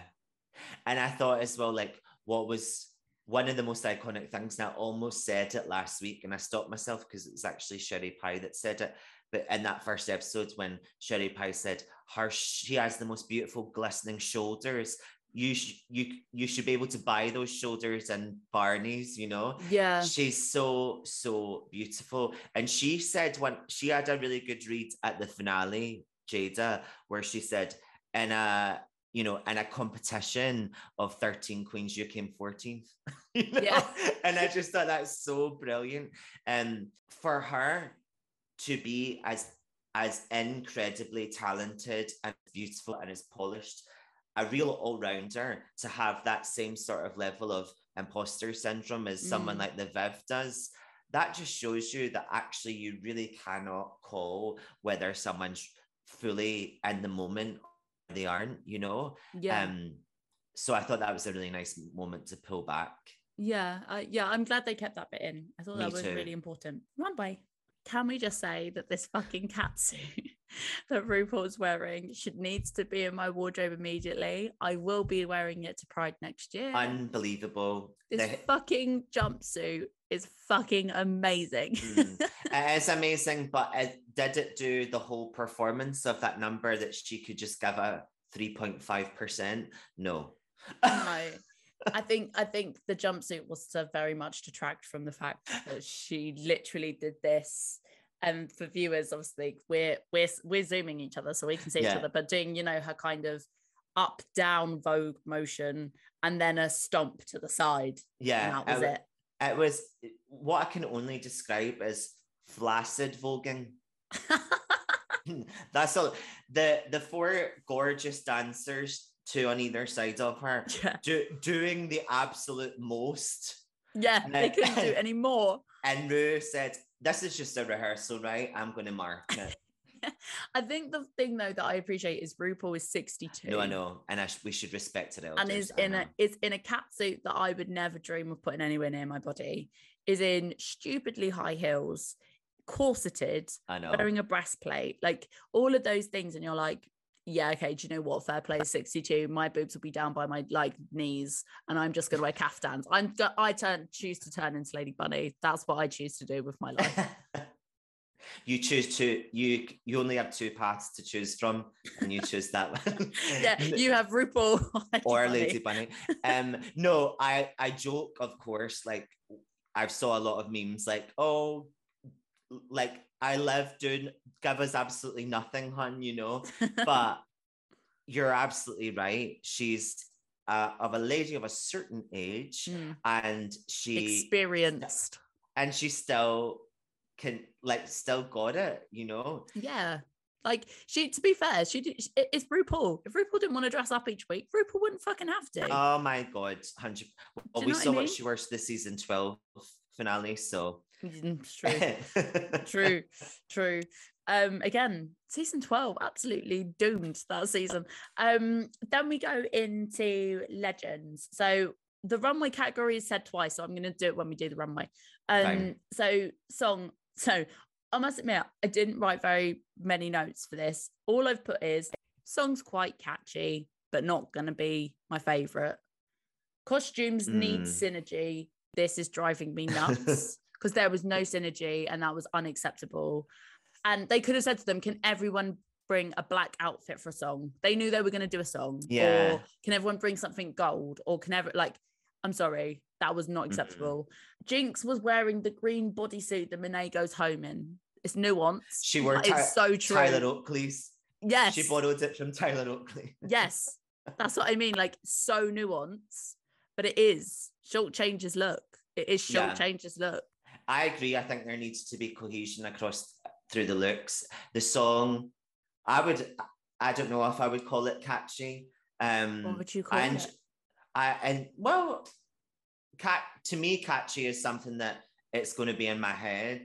And I thought as well, like what was one of the most iconic things, and I almost said it last week and I stopped myself because it's actually Sherry Pie that said it. But in that first episode, when Sherry Pie said, she has the most beautiful glistening shoulders. You should be able to buy those shoulders in Barney's, you know? Yeah. She's so, so beautiful. And she said, when she had a really good read at the finale, Jaida, where she said, in a competition of 13 queens, you came 14th. You know? Yeah. And I just thought that's so brilliant. And for her to be as incredibly talented and beautiful and as polished, a real all-rounder, to have that same sort of level of imposter syndrome as someone like the Viv does, that just shows you that actually you really cannot call whether someone's fully in the moment or they aren't, you know? Yeah. So I thought that was a really nice moment to pull back. Yeah, I'm glad they kept that bit in. I thought that was really important. Runway. Can we just say that this fucking catsuit that RuPaul's wearing needs to be in my wardrobe immediately? I will be wearing it to Pride next year. Unbelievable. This fucking jumpsuit is fucking amazing. It is amazing, but did it do the whole performance of that number that she could just give a 3.5%? No. No. I think the jumpsuit was to very much detract from the fact that she literally did this. And for viewers, obviously, we're zooming each other so we can see each other, but doing, you know, her kind of up down Vogue motion and then a stomp to the side. Yeah, and that was it. It was what I can only describe as flaccid voguing. That's all. The four gorgeous dancers, two on either side of her, doing the absolute most. Yeah, they couldn't do any more. And Ru said, this is just a rehearsal, right? I'm going to mark it. I think the thing, though, that I appreciate is RuPaul is 62. No, I know. And we should respect her elders. And is in a catsuit that I would never dream of putting anywhere near my body, is in stupidly high heels, corseted, I know, wearing a breastplate, like all of those things. And you're like, yeah, okay, do you know what? Fair play, 62. My boobs will be down by my like knees, and I'm just going to wear caftans. I choose to turn into Lady Bunny. That's what I choose to do with my life. You choose to you only have two paths to choose from, and you choose that one. Yeah, you have RuPaul or Lady Bunny. No, I joke, of course. Like I saw a lot of memes, like, oh, like, I love doing, give us absolutely nothing, hun, you know, but you're absolutely right. She's of a lady of a certain age, and she experienced, and she still can, like, still got it, you know? Yeah. Like, she, to be fair, it's RuPaul. If RuPaul didn't want to dress up each week, RuPaul wouldn't fucking have to. Oh my God. 100. Well, we saw what she wears this season 12 finale, so. True. Again, season 12 absolutely doomed that season. Then we go into legends. So the runway category is said twice, so I'm going to do it when we do the runway. Right. So I must admit, I didn't write very many notes for this. All I've put is song's quite catchy, but not going to be my favorite. Costumes need synergy. This is driving me nuts. Because there was no synergy and that was unacceptable. And they could have said to them, can everyone bring a black outfit for a song? They knew they were going to do a song. Yeah. Or can everyone bring something gold? Or can everyone, like, I'm sorry, that was not acceptable. Jinkx was wearing the green bodysuit that Monét goes home in. It's nuanced. She wore so true. Tyler Oakley's. Yes. She borrowed it from Tyler Oakley. Yes. That's what I mean. Like, so nuanced. But it is. Shortchanges look. It is shortchanges look. I agree. I think there needs to be cohesion across through the looks. The song, I don't know if I would call it catchy. What would you call it? To me, catchy is something that it's going to be in my head.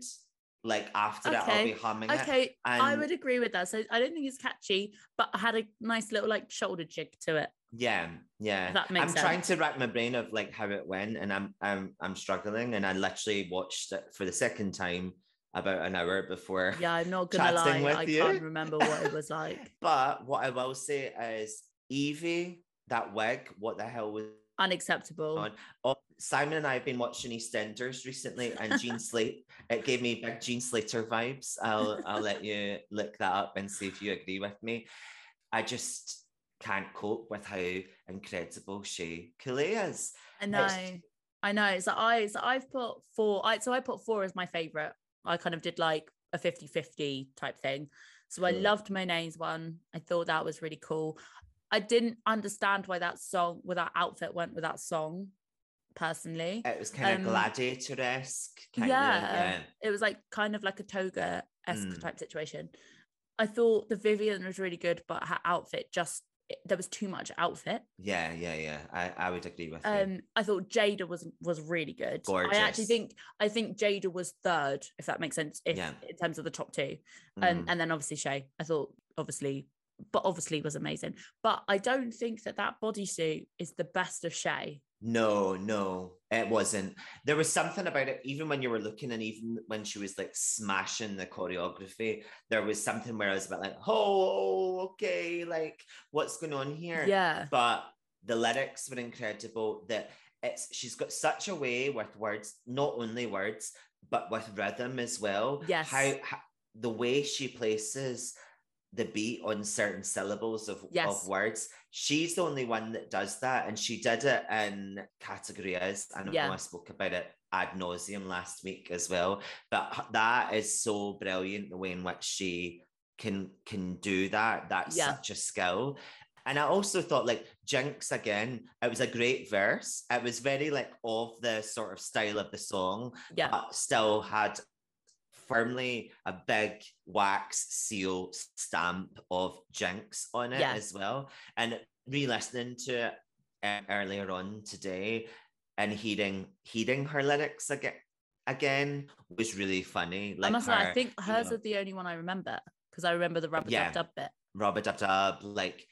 Like after that, I'll be humming it. And I would agree with that. So I don't think it's catchy, but I had a nice little like shoulder jig to it. Yeah, yeah. If that makes sense. I'm trying to rack my brain of like how it went, and I'm struggling. And I literally watched it for the second time about an hour before. Yeah, I'm not gonna lie, I can't remember what it was like. But what I will say is, Yvie, that wig, what the hell was unacceptable. Oh, Simon and I have been watching EastEnders recently, and Gene Slater, it gave me big Gene Slater vibes. I'll let you look that up and see if you agree with me. I just can't cope with how incredible Shea is. I know. So I put four as my favorite. I kind of did like a 50-50 type thing. So I loved Moné's one. I thought that was really cool. I didn't understand why that outfit went with that song, personally. It was kind of gladiator-esque. Yeah, it was like kind of like a toga-esque type situation. I thought the Vivienne was really good, but her outfit there was too much outfit. Yeah. I would agree with you. I thought Jaida was really good. Gorgeous. I think Jaida was third, if that makes sense, in terms of the top two. And then obviously Shea, I thought, obviously was amazing. But I don't think that bodysuit is the best of Shea. No, it wasn't. There was something about it, even when you were looking, and even when she was like smashing the choreography, there was something where I was about like, oh, okay, like what's going on here? Yeah. But the lyrics were incredible. She's got such a way with words, not only words, but with rhythm as well. Yes. How the way she places the beat on certain syllables of words. She's the only one that does that, and she did it in categories. I know I spoke about it ad nauseum last week as well, but that is so brilliant, the way in which she can do that. That's such a skill. And I also thought, like, Jinkx, again, it was a great verse. It was very, like, of the sort of style of the song, but still had firmly a big wax seal stamp of Jinkx on it as well. And re-listening to it earlier on today and hearing her lyrics again was really funny. Like, I must say, I think hers is the only one I remember, because I remember the rub-a-dub-dub bit. Rub-a-dub-dub, like,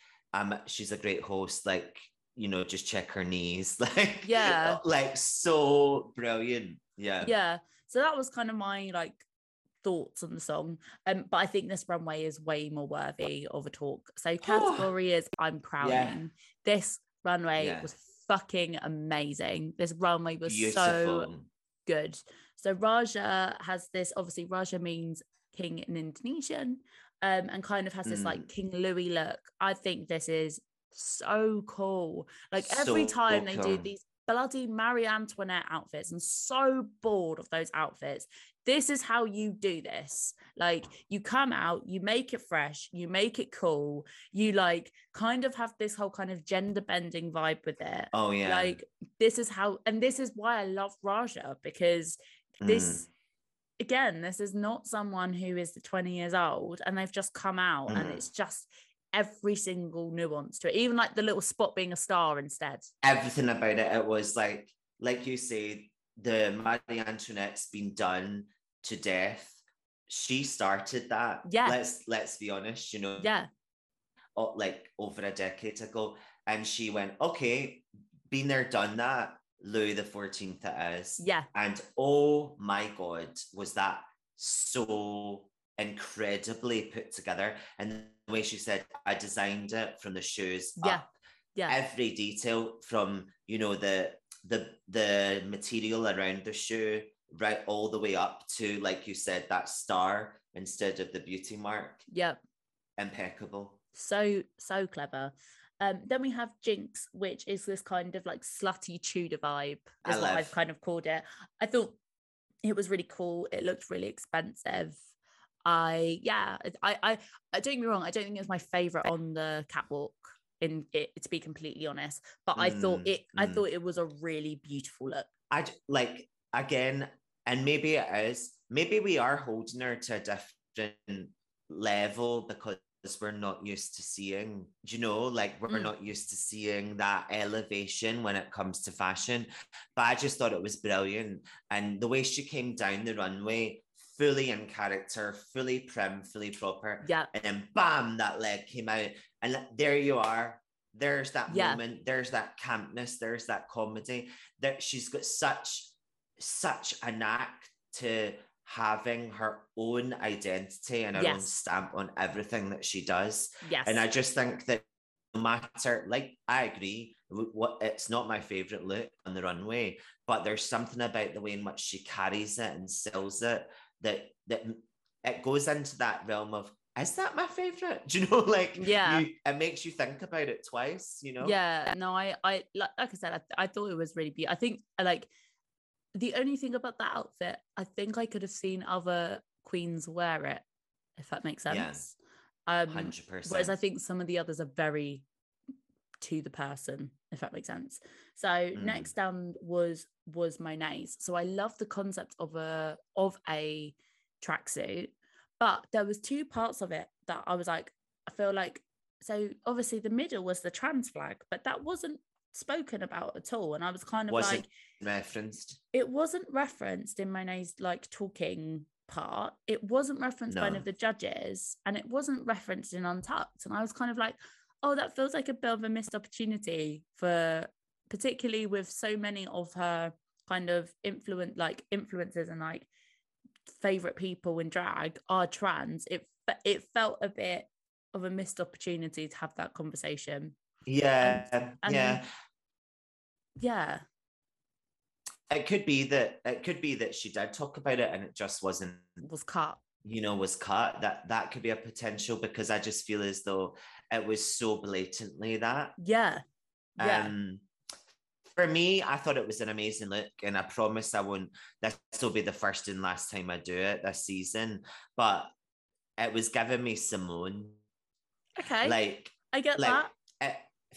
she's a great host, like, you know, just check her knees. Like, yeah. Like, so brilliant. Yeah. Yeah. So that was kind of my, like, thoughts on the song, but I think this runway is way more worthy of a talk. So category is I'm crowning. This runway was fucking amazing. This runway was beautiful. So good. So Raja has this, obviously Raja means king in Indonesian, and kind of has this like King Louis look. I think this is so cool. Like, every time they do these bloody Marie Antoinette outfits, and so bored of those outfits. This is how you do this. Like, you come out, you make it fresh, you make it cool, you like kind of have this whole kind of gender bending vibe with it. Oh yeah. Like, this is how, and this is why I love Raja, because this again, this is not someone who is 20 years old and they've just come out, and it's just every single nuance to it, even like the little spot being a star instead. Everything about it, it was like you say, the Marie Antoinette's been done to death. She started that. Yeah. Let's be honest, you know. Yeah. Like over a decade ago, and she went, okay, been there, done that. Louis the 14th it is. Yeah. And oh my God, was that so incredibly put together. And the way she said, I designed it from the shoes up. Yeah. Every detail from, you know, the material around the shoe, right all the way up to, like you said, that star instead of the beauty mark. Yep. Impeccable. So clever. Then we have Jinkx, which is this kind of like slutty Tudor vibe, is what I've kind of called it. I thought it was really cool. It looked really expensive. I don't get me wrong, I don't think it was my favorite on the catwalk, in it, to be completely honest, but I thought it was a really beautiful look. I like, again, and maybe it is, maybe we are holding her to a different level because we're not used to seeing, you know, like we're not used to seeing that elevation when it comes to fashion. But I just thought it was brilliant, and the way she came down the runway fully in character, fully prim, fully proper. Yeah. And then bam, that leg came out. And there you are. There's that moment. There's that campness. There's that comedy. That she's got such an knack to having her own identity and her own stamp on everything that she does. Yes. And I just think that no matter, like, I agree, it's not my favourite look on the runway, but there's something about the way in which she carries it and sells it that it goes into that realm of, is that my favourite? Do you know, like, it makes you think about it twice, you know? Yeah, no, I like I said, I thought it was really beautiful. I think, like, the only thing about that outfit, I think I could have seen other queens wear it, if that makes sense. Yes, 100%. Whereas I think some of the others are very to the person, if that makes sense. So next down was Monét's. So I love the concept of a tracksuit, but there was two parts of it that I was like, I feel like, so obviously the middle was the trans flag, but that wasn't spoken about at all, and I was kind of it wasn't referenced in Monét's like talking part. It wasn't referenced by any of the judges, and it wasn't referenced in Untucked, and I was kind of like, oh, that feels like a bit of a missed opportunity, for particularly with so many of her kind of influences and like favorite people in drag are trans. It felt a bit of a missed opportunity to have that conversation. Yeah. It could be that she did talk about it and it just was cut. That could be a potential, because I just feel as though it was so blatantly that. Yeah. For me, I thought it was an amazing look, and I promise this will be the first and last time I do it this season, but it was giving me Simone. Okay. Like, I get that.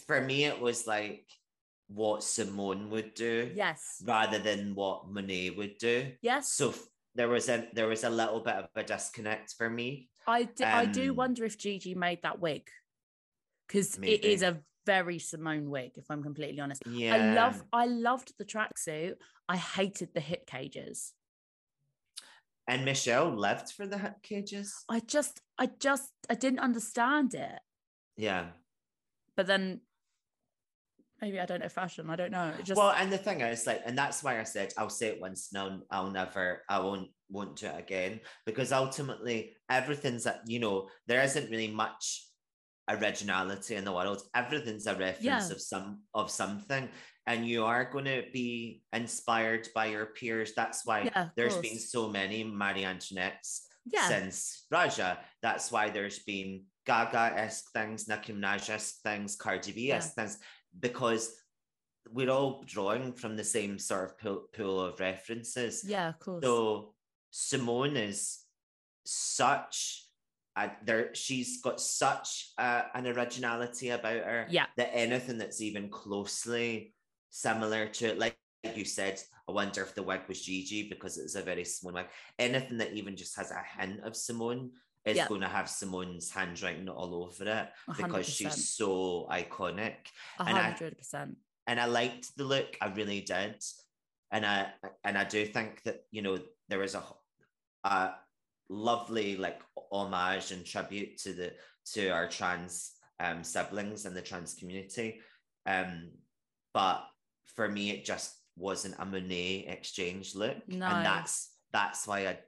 For me, it was like what Simone would do, yes, rather than what Monet would do, yes. So there was a little bit of a disconnect for me. I do wonder if Gigi made that wig, because it is a very Simone wig, if I'm completely honest. Yeah. I loved the tracksuit. I hated the hip cages. And Michelle lived for the hip cages. I didn't understand it. Yeah. But then maybe I don't know fashion. I don't know. Well, and the thing is, like, and that's why I said, I'll say it once, no, I won't do it again, because ultimately everything's, you know, there isn't really much originality in the world. Everything's a reference of something, and you are going to be inspired by your peers. That's why there's been so many Marie Antoinettes since Raja. That's why there's been Gaga-esque things, Nicki Minaj-esque things, Cardi B-esque things, because we're all drawing from the same sort of pool of references. Yeah, of course. So Simone is she's got such an originality about her that anything that's even closely similar to it, like you said, I wonder if the wig was Gigi because it's a very Simone wig. Anything that even just has a hint of Simone is going to have Simone's handwriting all over it, because 100%. She's so iconic. 100%. And I liked the look, I really did. And I do think that, you know, there is a lovely like homage and tribute to our trans siblings and the trans community. But for me, it just wasn't a Monet exchange look. No. And that's why it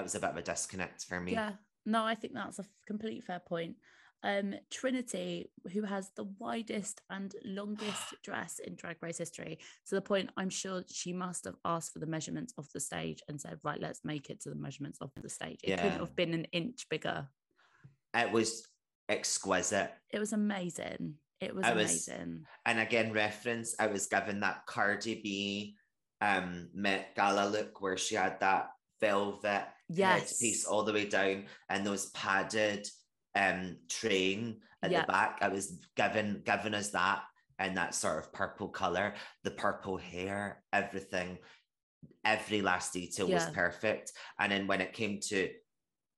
was a bit of a disconnect for me. Yeah. No, I think that's a complete fair point. Trinity, who has the widest and longest dress in Drag Race history, to the point I'm sure she must have asked for the measurements of the stage and said, right, let's make it to the measurements of the stage. It couldn't have been an inch bigger. It was exquisite. It was amazing. It was amazing. And again, reference, I was given that Cardi B Met Gala look where she had that velvet headpiece all the way down and those padded train at the back. I was given us that, and that sort of purple color, the purple hair, everything, every last detail was perfect. And then when it came to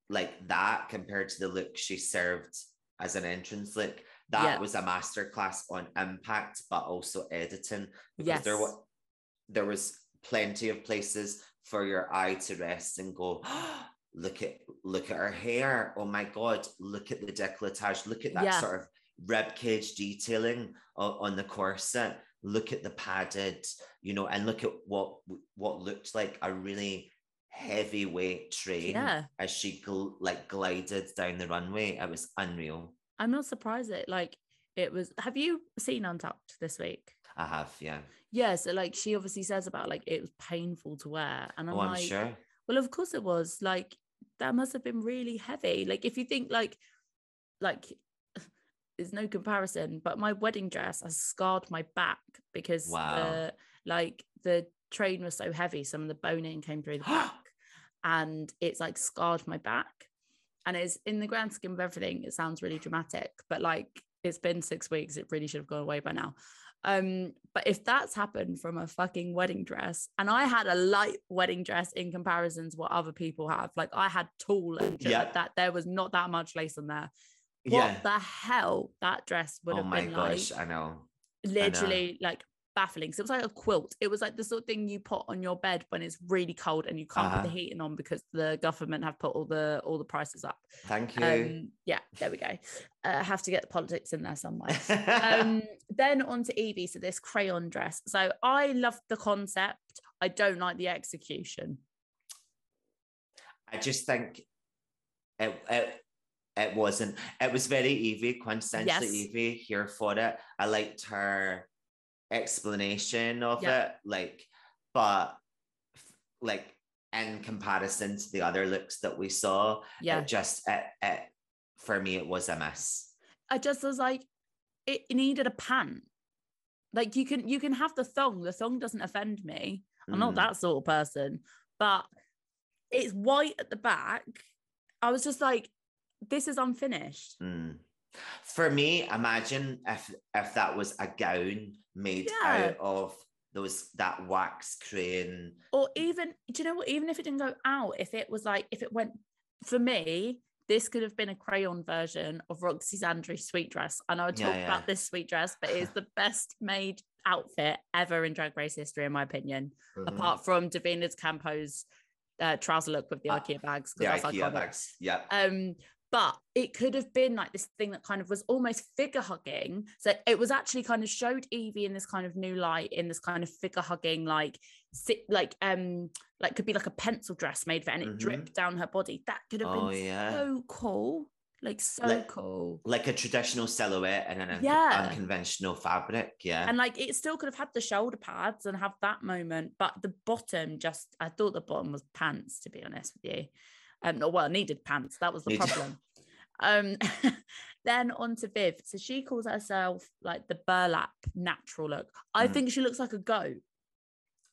like that compared to the look she served as an entrance look, that was a masterclass on impact, but also editing, because there was plenty of places for your eye to rest and go, oh, look at her hair. Oh my God, look at the décolletage. Look at that sort of ribcage detailing on the corset. Look at the padded, you know, and look at what looked like a really heavyweight train as she glided down the runway. It was unreal. I'm not surprised that it was. Have you seen Untucked this week? I have, yeah. Yeah, so she obviously says about it was painful to wear, and I'm I'm sure. Well, of course it was. That must have been really heavy. If you think there's no comparison, but my wedding dress has scarred my back because the train was so heavy, some of the boning came through the back and it's scarred my back. And it's, in the grand scheme of everything, it sounds really dramatic, but it's been 6 weeks, it really should have gone away by now. But if that's happened from a fucking wedding dress, and I had a light wedding dress in comparison to what other people have, I had tall and that there was not that much lace on there. What the hell that dress would have been like. Oh my gosh, I know. Literally, baffling. So it was a quilt. It was the sort of thing you put on your bed when it's really cold and you can't put the heating on because the government have put all the prices up. Thank you. There we go. Have to get the politics in there somewhere. Then on to Yvie. So this crayon dress. So I loved the concept. I don't like the execution. I just think it wasn't. It was very Yvie, quintessentially Yvie, here for it. I liked her explanation of it, but in comparison to the other looks that we saw, it for me, it was a mess. I just was it needed a pant. You can have the thong. The thong doesn't offend me. I'm not that sort of person, but it's white at the back. I was just this is unfinished. For me, imagine if that was a gown made out of that wax crayon, or even, do you know what? Even if it didn't go out, if it was if it went, for me, this could have been a crayon version of Roxy Andrews' sweet dress. And I would talk about this sweet dress, but it's the best made outfit ever in Drag Race history, in my opinion, apart from Davina Campo's trouser look with the IKEA bags. But it could have been this thing that kind of was almost figure hugging. So it was actually kind of showed Yvie in this kind of new light, in this kind of figure hugging, could be a pencil dress made for, and it dripped down her body. That could have been so cool. Cool. A traditional silhouette and an unconventional fabric. Yeah. And it still could have had the shoulder pads and have that moment, but the bottom I thought the bottom was pants, to be honest with you. Needed pants. That was the problem. Then on to Viv. So she calls herself the burlap natural look. I think she looks like a goat.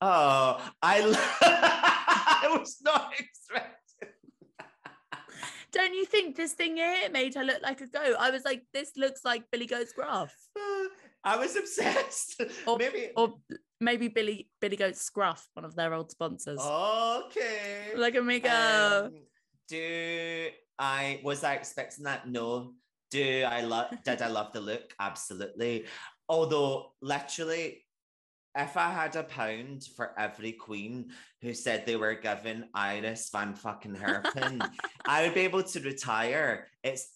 Oh, I was not expecting that. Don't you think this thing here made her look like a goat? I was like, this looks like Billy Goat's Gruff. I was obsessed. Maybe Billy Goat's Gruff, one of their old sponsors. Okay. Look at me go. Was I expecting that? No. Did I love the look? Absolutely. Although, literally, if I had a pound for every queen who said they were given Iris van fucking Herpen, I would be able to retire. It's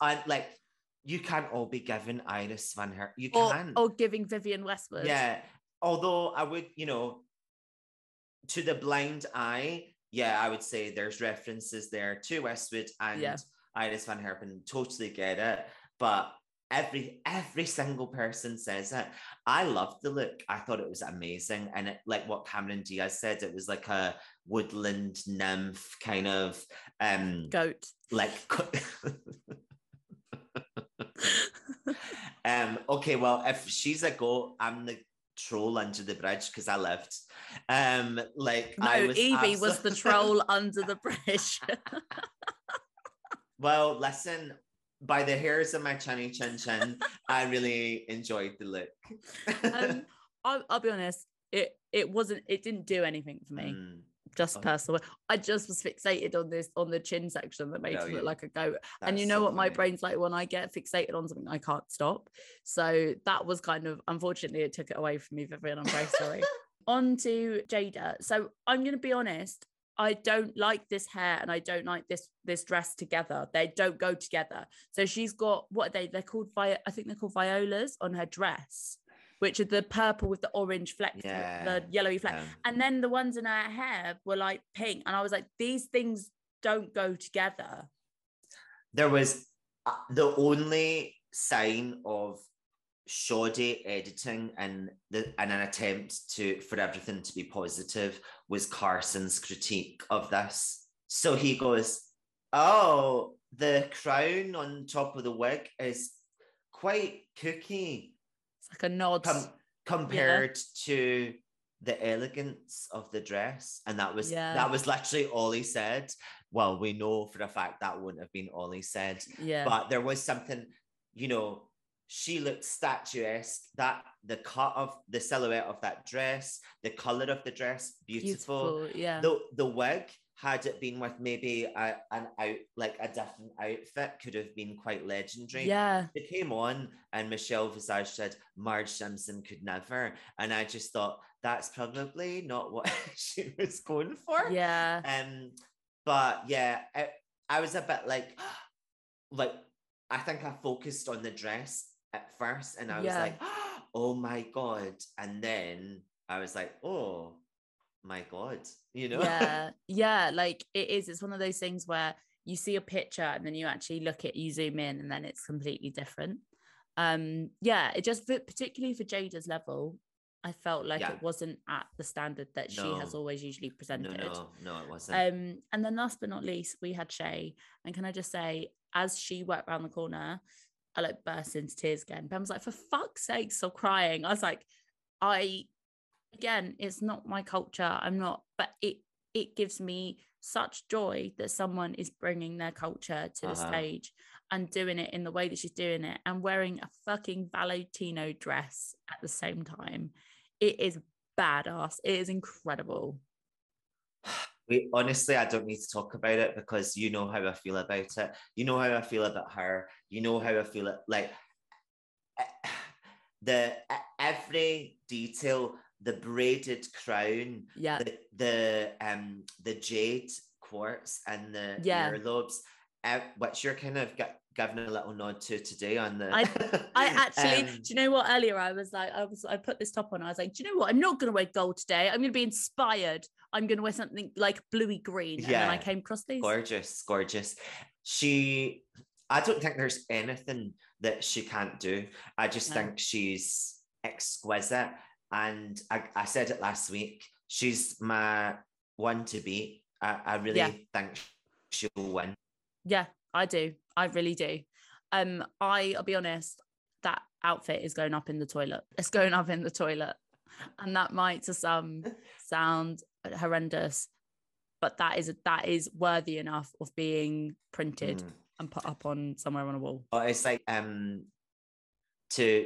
you can't all be given Iris van Herpen. You can't. Or giving Vivienne Westwood. Yeah. Although I would, to the blind eye, I would say there's references there to Westwood and Iris van Herpen. Totally get it. But every single person says it. I loved the look. I thought it was amazing. And it, what Cameron Diaz said, it was like a woodland nymph kind of... goat. Okay, well, if she's a goat, I'm the troll under the bridge because I lived. Yvie was the troll under the bridge. Well, listen, by the hairs of my chinny chin chin, I really enjoyed the look. I'll be honest, it didn't do anything for me. Personal. I just was fixated on the chin section that made it look like a goat. And you know so what funny. My brain's like when I get fixated on something, I can't stop. So that was kind of, unfortunately, it took it away from me, Vivienne. I'm very sorry. On to Jaida. So I'm going to be honest, I don't like this hair and I don't like this dress together. They don't go together. So she's got, what are they? They're called, I think they're called violas on her dress, which are the purple with the orange fleck, the yellowy fleck. Yeah. And then the ones in her hair were like pink. And I was like, these things don't go together. There was the only sign of shoddy editing and an attempt for everything to be positive was Carson's critique of this. So he goes, oh, the crown on top of the wig is quite kooky. It's like a nod. Compared to the elegance of the dress. And that was literally all he said. Well, we know for a fact that wouldn't have been all he said. Yeah. But there was something, you know, she looked statuesque, that the cut of the silhouette of that dress, the colour of the dress, beautiful. Yeah. The wig, had it been with maybe a different outfit, could have been quite legendary. Yeah. It came on and Michelle Visage said, Marge Simpson could never. And I just thought, that's probably not what she was going for. Yeah. But yeah, I was a bit like, I think I focused on the dress at first and I was like, oh my God. And then I was like, oh my God, you know? Yeah, yeah, like it is. It's one of those things where you see a picture and then you actually you zoom in and then it's completely different. Yeah, it just, particularly for Jaida's level, I felt like it wasn't at the standard that she has always usually presented. No, it wasn't. And then last but not least, we had Shea. And can I just say, as she worked around the corner, I burst into tears again. Ben was like, for fuck's sake, stop crying. I was like, again, it's not my culture. I'm not, but it gives me such joy that someone is bringing their culture to the stage and doing it in the way that she's doing it and wearing a fucking Valentino dress at the same time. It is badass. It is incredible. Honestly, I don't need to talk about it because you know how I feel about it. You know how I feel about her. You know how I feel every detail, the braided crown, the jade quartz and the earlobes, which you're kind of giving a little nod to today on the. I actually, do you know what? Earlier I put this top on. I was like, do you know what? I'm not going to wear gold today. I'm going to be inspired. I'm going to wear something like bluey green. And then I came across these. Gorgeous, gorgeous. I don't think there's anything that she can't do. I just think she's exquisite. And I said it last week, she's my one to beat. I really think she'll win. Yeah, I do. I really do. I'll be honest, that outfit is going up in the toilet. It's going up in the toilet. And that might to some sound horrendous, but that is worthy enough of being printed and put up on somewhere on a wall. Oh, it's like to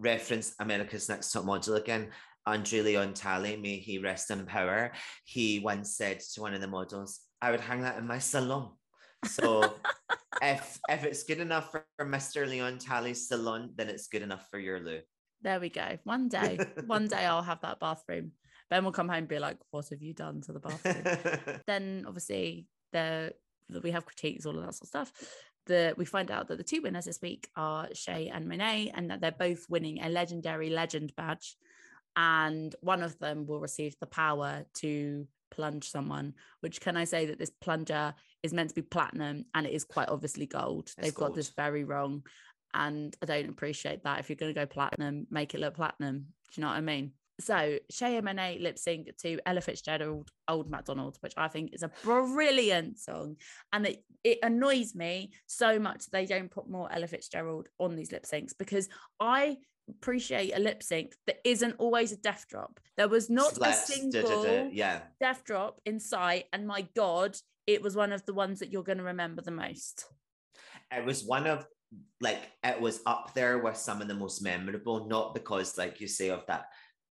reference America's Next Top Model again, Andre Leontali, may he rest in power, he once said to one of the models, I would hang that in my salon. So if it's good enough for Mr. Leontali's salon, then it's good enough for your loo. There we go. One day I'll have that bathroom. Ben will come home and be like, what have you done to the bathroom? Then obviously we have critiques, all of that sort of stuff. We find out that the two winners this week are Shea and Monét, and that they're both winning a legendary legend badge. And one of them will receive the power to plunge someone, which, can I say that this plunger is meant to be platinum and it is quite obviously gold. They've got this very wrong. And I don't appreciate that. If you're going to go platinum, make it look platinum. Do you know what I mean? So Shea and Monét lip sync to Ella Fitzgerald, Old MacDonald, which I think is a brilliant song. And it annoys me so much they don't put more Ella Fitzgerald on these lip syncs, because I appreciate a lip sync that isn't always a death drop. There was not a single death drop in sight. And my God, it was one of the ones that you're going to remember the most. It was one of... it was up there with some of the most memorable, not because, like you say, of that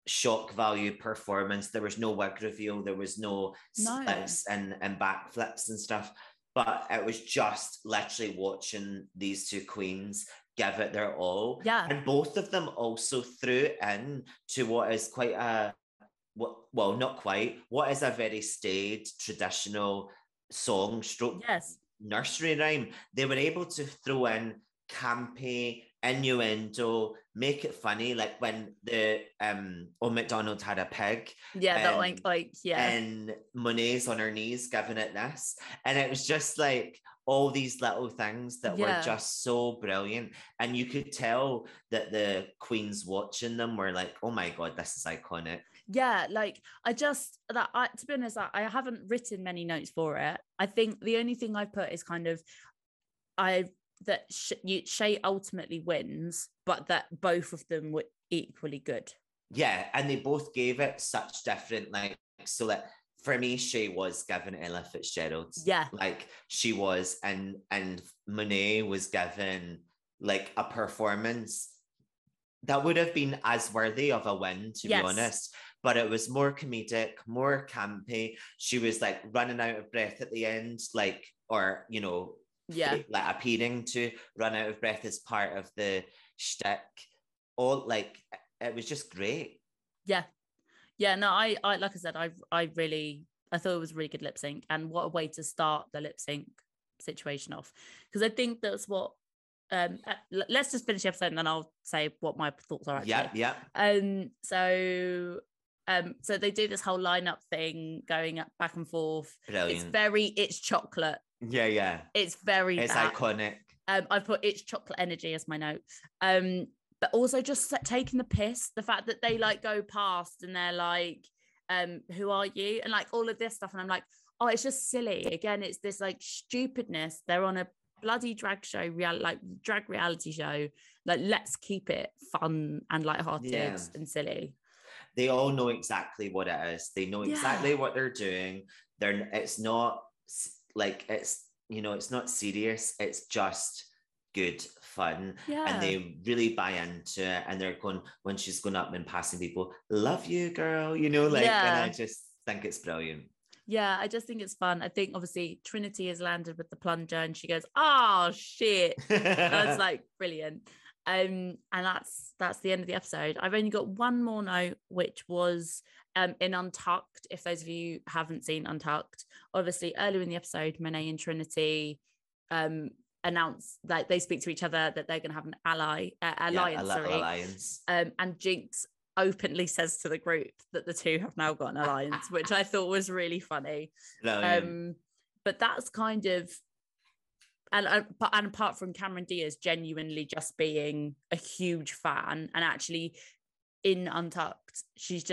shock value performance. There was no wig reveal, there was no splits and backflips and stuff, but it was just literally watching these two queens give it their all. And both of them also threw in to what is quite a well, not quite. What is a very staid, traditional song stroke nursery rhyme? They were able to throw in campy innuendo, make it funny, like when the Old MacDonald had a pig. Yeah, that like yeah. And Monét's on her knees giving it this. And it was just like all these little things that were just so brilliant. And you could tell that the queens watching them were like, oh my God, this is iconic. Yeah, like to be honest, I haven't written many notes for it. I think the only thing I've put is kind of, that Shea ultimately wins, but that both of them were equally good. Yeah, and they both gave it such different, like, so like for me, Shea was given Ella Fitzgerald. Yeah, like she was, and Monet was given like a performance that would have been as worthy of a win, to be honest. But it was more comedic, more campy. She was like running out of breath at the end, like, or you know. Yeah, like appearing to run out of breath as part of the shtick. All like it was just great. Yeah, yeah. No, I like I said, I thought it was a really good lip sync, and what a way to start the lip sync situation off. Because I think that's what. Let's just finish the episode, and then I'll say what my thoughts are. Yeah. So they do this whole lineup thing, going up back and forth. Brilliant. It's chocolate. Yeah. It's bad. Iconic. I've put it's chocolate energy as my note. But also just taking the piss, the fact that they like go past and they're like, who are you? And like all of this stuff. And I'm like, oh, it's just silly. Again, it's this like stupidness. They're on a bloody drag show, drag reality show. Like, let's keep it fun and lighthearted and silly. They all know exactly what it is. They know exactly what they're doing. It's not like, it's, you know, it's not serious, it's just good fun, and they really buy into it. And they're going, when she's going up and passing people, love you, girl, you know, like, and I just think it's brilliant. Yeah, I just think it's fun. I think obviously Trinity has landed with the plunger and she goes, oh shit. That's like brilliant. And that's the end of the episode. I've only got one more note, which was in Untucked. If those of you haven't seen Untucked, obviously earlier in the episode, Monet and Trinity announced that they speak to each other, that they're going to have an alliance. And Jinkx openly says to the group that the two have now got an alliance, which I thought was really funny. But that's kind of. And apart from Cameron Diaz genuinely just being a huge fan, and actually in Untucked, she's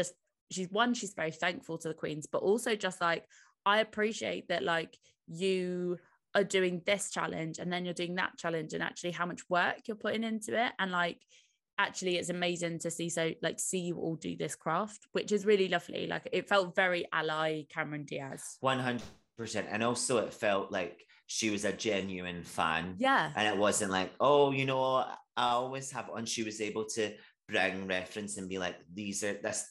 very thankful to the queens, but also just like, I appreciate that like you are doing this challenge and then you're doing that challenge, and actually how much work you're putting into it. And like, actually it's amazing to see, so like see you all do this craft, which is really lovely. Like it felt very ally Cameron Diaz. 100%. And also it felt like she was a genuine fan. Yeah. And it wasn't like, oh, you know, I always have on. She was able to bring reference and be like,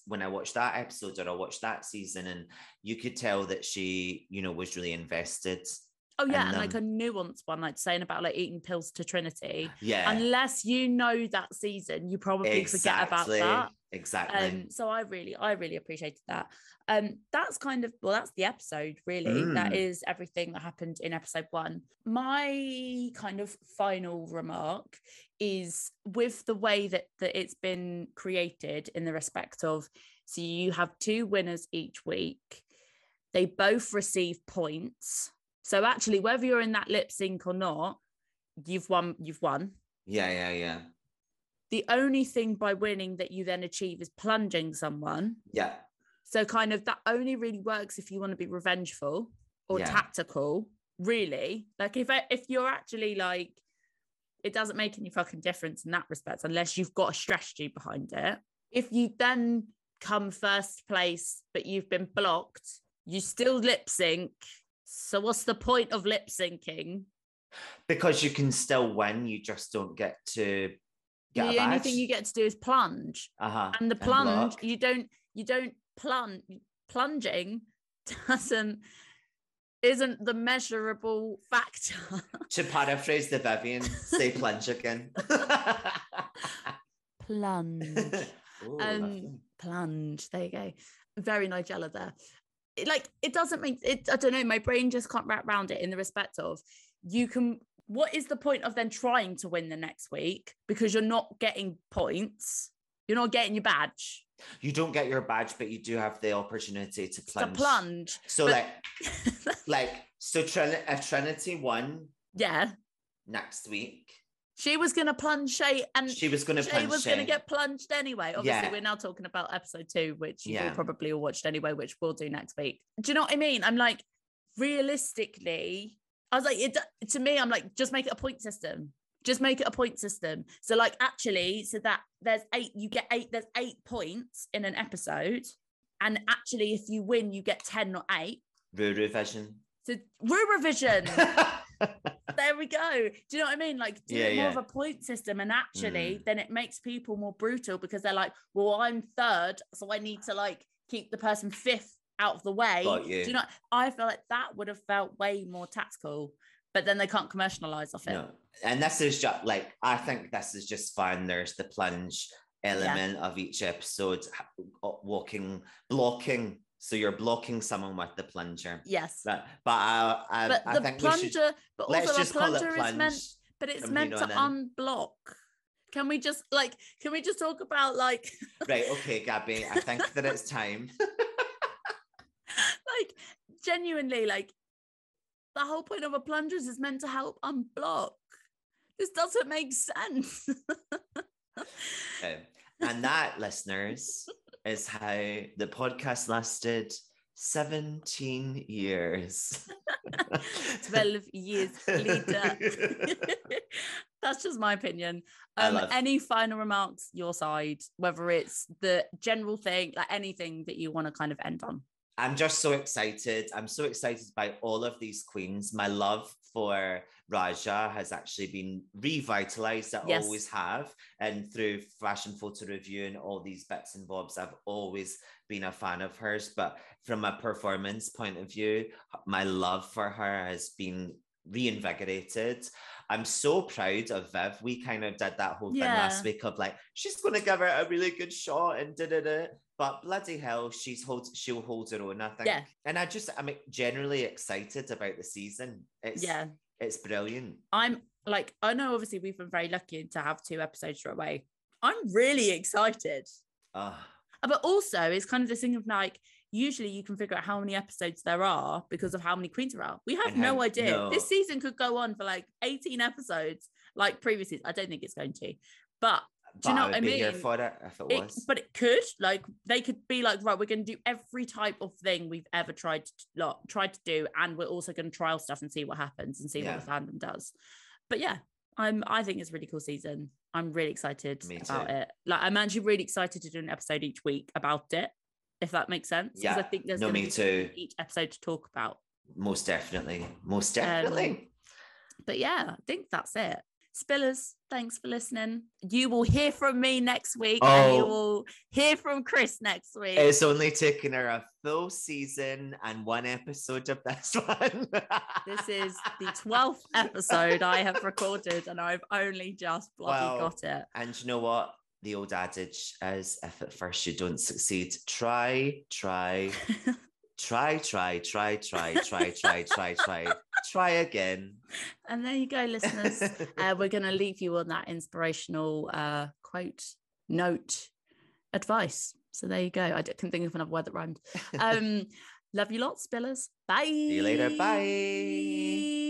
when I watched that episode or I watched that season. And you could tell that she, you know, was really invested. Oh, yeah. And like a nuanced one, like saying about like eating pills to Trinity. Yeah. Unless you know that season, you probably forget about that. Exactly. So I really appreciated that. That's the episode, really. That is everything that happened in episode one. My kind of final remark is with the way that it's been created, in the respect of, so you have two winners each week. They both receive points. So actually, whether you're in that lip sync or not, you've won. Yeah. The only thing by winning that you then achieve is plunging someone. Yeah. So kind of that only really works if you want to be revengeful or tactical, really. Like if you're actually like, it doesn't make any fucking difference in that respect, unless you've got a strategy behind it. If you then come first place, but you've been blocked, you still lip sync. So what's the point of lip syncing? Because you can still win, you just don't get to... The only thing you get to do is plunge, and the plunge, and you don't plunge. Plunging isn't the measurable factor. To paraphrase the Vivienne, say plunge again. Plunge. Ooh, plunge, there you go. Very Nigella there. Like, it doesn't make it, I don't know, my brain just can't wrap around it in the respect of, you can, what is the point of then trying to win the next week? Because you're not getting points. You're not getting your badge. You don't get your badge, but you do have the opportunity to plunge. So, but... so if Trinity won, yeah, next week, she was going to plunge Shea, and she was going to plunge. She was going to get plunged anyway. Obviously, yeah. We're now talking about episode 2, which you probably all watched anyway, which we'll do next week. Do you know what I mean? I'm like, realistically, I was like, it, to me, I'm like, just make it a point system. Just make it a point system. So, like, actually, so that there's 8, you get 8, there's 8 points in an episode. And actually, if you win, you get 10, not 8. Eurovision. So, Eurovision. There we go. Do you know what I mean? Like, do more of a point system. And actually, then it makes people more brutal, because they're like, well, I'm 3rd, so I need to, like, keep the person 5th out of the way. Do you know? I feel like that would have felt way more tactical. But then they can't commercialise off it. No. And this is just, like, I think this is just fun. There's the plunge element of each episode, blocking. So you're blocking someone with the plunger. Yes. But I think plunger, we should... But let's also just the plunger call it is meant... But it's meant to unblock. Can we just, like... Can we just talk about, like... Right, okay, Gabby. I think that it's time. Like, genuinely, like, the whole point of a plunger is meant to help unblock. This doesn't make sense. Okay. And that, listeners, is how the podcast lasted 17 years. 12 years later. That's just my opinion. Any final remarks, your side, whether it's the general thing, like anything that you want to kind of end on? I'm just so excited. I'm so excited by all of these queens. My love for Raja has actually been revitalized. I always have. And through fashion photo review and all these bits and bobs, I've always been a fan of hers. But from a performance point of view, my love for her has been reinvigorated. I'm so proud of Viv. We kind of did that whole thing last week of like, she's going to give her a really good shot and da-da-da. But bloody hell, she'll hold her own, I think. Yeah. And I'm generally excited about the season. It's brilliant. I'm like, I know obviously we've been very lucky to have 2 episodes straight away. I'm really excited. But also it's kind of this thing of like, usually you can figure out how many episodes there are because of how many queens there are. We have no idea. No. This season could go on for like 18 episodes like previously. I don't think it's going to. But do you know what I mean? Here for it if it was. But it could, like, they could be like, right, we're going to do every type of thing we've ever tried to do, and we're also going to trial stuff and see what happens and see what the fandom does. But yeah, I think it's a really cool season. I'm really excited about it. Like, I'm actually really excited to do an episode each week about it, if that makes sense. Yeah. Because I think there's going to be each episode to talk about. Most definitely. But yeah, I think that's it. Spillers, thanks for listening. You will hear from me next week and you will hear from Chris next week. It's only taken her a full season and 1 episode of this one. This is the 12th episode I have recorded and I've only just got it. And you know what? The old adage is, if at first you don't succeed, try, try again. And there you go, listeners. We're going to leave you on that inspirational quote, note, advice. So there you go. I couldn't think of another word that rhymed. Love you lots, Spillers. Bye. See you later. Bye.